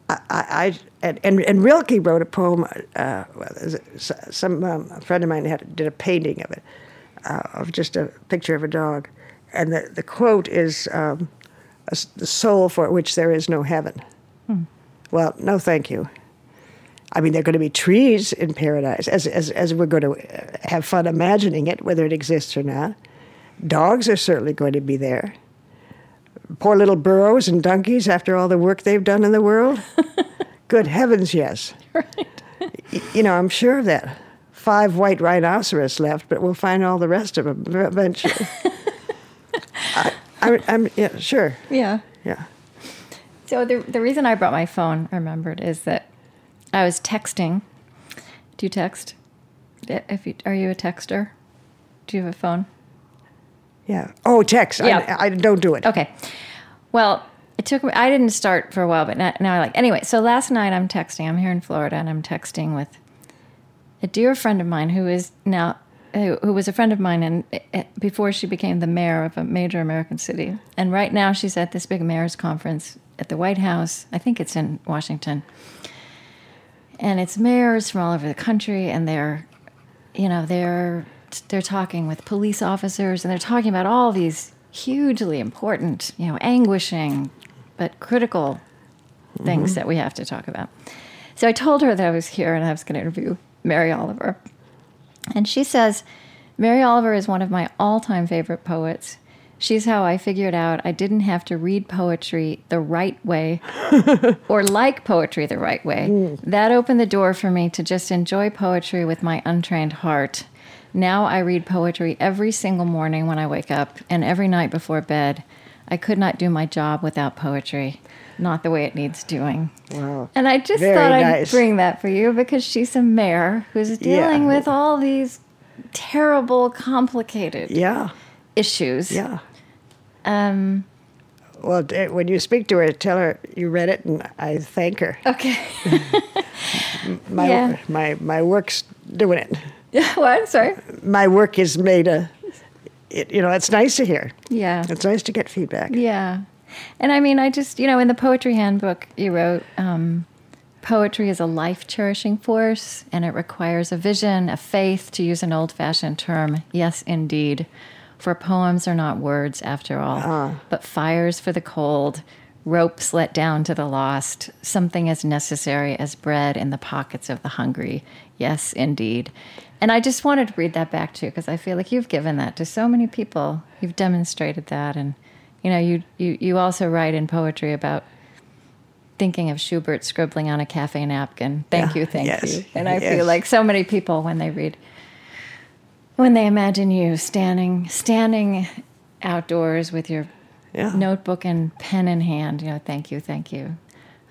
I, I and, and and Rilke wrote a poem. Uh, well, some um, a friend of mine had did a painting of it, uh, of just a picture of a dog, and the the quote is, um, "The soul for which there is no heaven." Hmm. Well, no, thank you. I mean, there are going to be trees in paradise, as, as as we're going to have fun imagining it, whether it exists or not. Dogs are certainly going to be there. Poor little burros and donkeys, after all the work they've done in the world. Good heavens, yes. Right. You know, I'm sure of that. Five white rhinoceros left, but we'll find all the rest of them eventually. I, I'm, I'm yeah, sure. Yeah. Yeah. So the the reason I brought my phone, I remembered, is that I was texting. Do you text? If you, are you a texter? Do you have a phone? Yeah. Oh, text. Yeah. I, I don't do it. Okay. Well, it took me, I didn't start for a while, but now, now I like. Anyway, so last night I'm texting. I'm here in Florida, and I'm texting with a dear friend of mine who is now, who, who was a friend of mine and uh, before she became the mayor of a major American city. And right now she's at this big mayor's conference at the White House. I think it's in Washington. And it's mayors from all over the country, and they're, you know, they're they're talking with police officers, and they're talking about all these hugely important, you know, anguishing but critical things mm-hmm. that we have to talk about. So I told her that I was here and I was going to interview Mary Oliver. And she says, Mary Oliver is one of my all-time favorite poets. She's how I figured out I didn't have to read poetry the right way or like poetry the right way. Mm. That opened the door for me to just enjoy poetry with my untrained heart. Now I read poetry every single morning when I wake up and every night before bed. I could not do my job without poetry, not the way it needs doing. Wow. And I just Very thought nice. I'd bring that for you because she's a mayor who's dealing yeah. with all these terrible, complicated yeah. issues. Yeah. Um, well, when you speak to her, tell her you read it, and I thank her. Okay. my, yeah. my my work's doing it. Yeah, what? Sorry? My work has made a, it, you know, it's nice to hear. Yeah. It's nice to get feedback. Yeah. And I mean, I just, you know, in the poetry handbook you wrote, um, poetry is a life-cherishing force, and it requires a vision, a faith, to use an old-fashioned term. Yes, indeed. For poems are not words, after all, uh. but fires for the cold, ropes let down to the lost, something as necessary as bread in the pockets of the hungry. Yes, indeed. And I just wanted to read that back to you, because I feel like you've given that to so many people. You've demonstrated that. And, you know, you, you, you also write in poetry about thinking of Schubert scribbling on a cafe napkin. Thank yeah, you, thank yes, you. And I yes. feel like so many people, when they read, when they imagine you standing standing outdoors with your yeah. notebook and pen in hand, you know, thank you, thank you.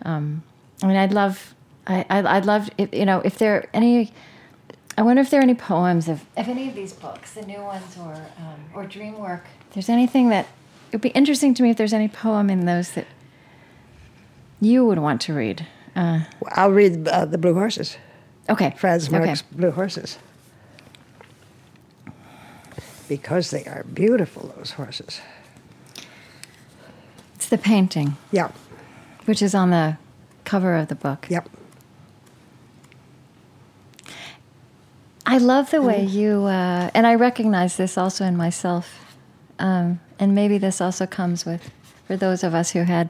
Um, I mean, I'd love, I, I, I'd love, if, you know, if there are any, I wonder if there are any poems of, of any of these books, the new ones or um, or Dream Work. If there's anything that, it would be interesting to me if there's any poem in those that you would want to read. Uh, well, I'll read uh, The Blue Horses. Okay. Franz Marc's okay. Blue Horses. Because they are beautiful, those horses. It's the painting. Yeah. Which is on the cover of the book. Yep. I love the way you, uh, and I recognize this also in myself, um, and maybe this also comes with, for those of us who had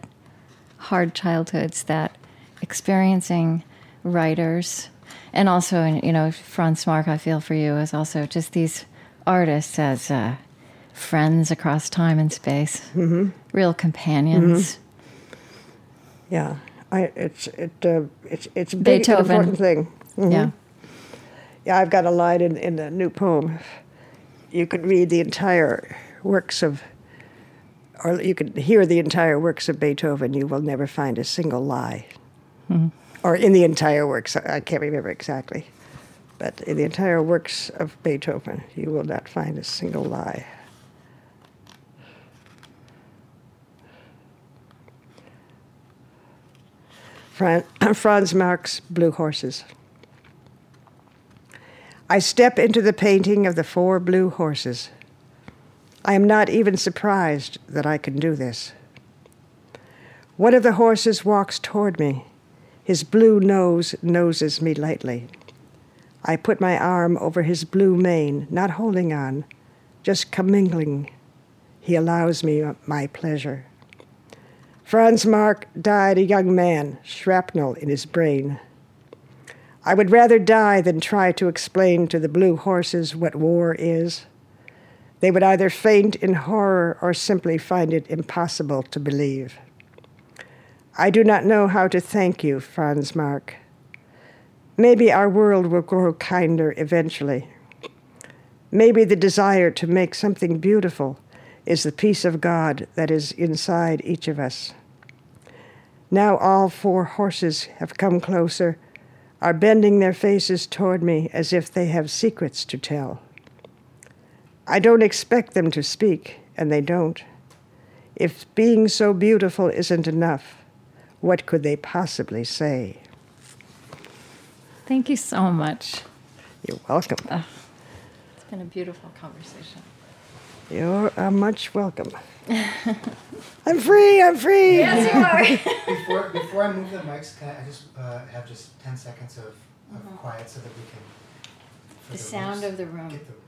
hard childhoods, that experiencing writers, and also, in, you know, Franz Marc, I feel for you, is also just these artists as uh, friends across time and space, mm-hmm. real companions. Mm-hmm. Yeah, I, it's it uh, it's it's a big Beethoven. Important thing. Mm-hmm. Yeah, yeah. I've got a line in in the new poem. You could read the entire works of, or you could hear the entire works of Beethoven. You will never find a single lie, mm-hmm. or in the entire works. I can't remember exactly. But in the entire works of Beethoven, you will not find a single lie. Fran- Franz Marc's Blue Horses. I step into the painting of the four blue horses. I am not even surprised that I can do this. One of the horses walks toward me. His blue nose noses me lightly. I put my arm over his blue mane, not holding on, just commingling. He allows me my pleasure. Franz Marc died a young man, shrapnel in his brain. I would rather die than try to explain to the blue horses what war is. They would either faint in horror or simply find it impossible to believe. I do not know how to thank you, Franz Marc. Maybe our world will grow kinder eventually. Maybe the desire to make something beautiful is the peace of God that is inside each of us. Now all four horses have come closer, are bending their faces toward me as if they have secrets to tell. I don't expect them to speak, and they don't. If being so beautiful isn't enough, what could they possibly say? Thank you so much. You're welcome. Uh, it's been a beautiful conversation. You're uh, much welcome. I'm free, I'm free. Yes, you are. before, before I move the mics, can I just uh, have just ten seconds of, of mm-hmm. quiet so that we can... The, the sound of the room. Get the,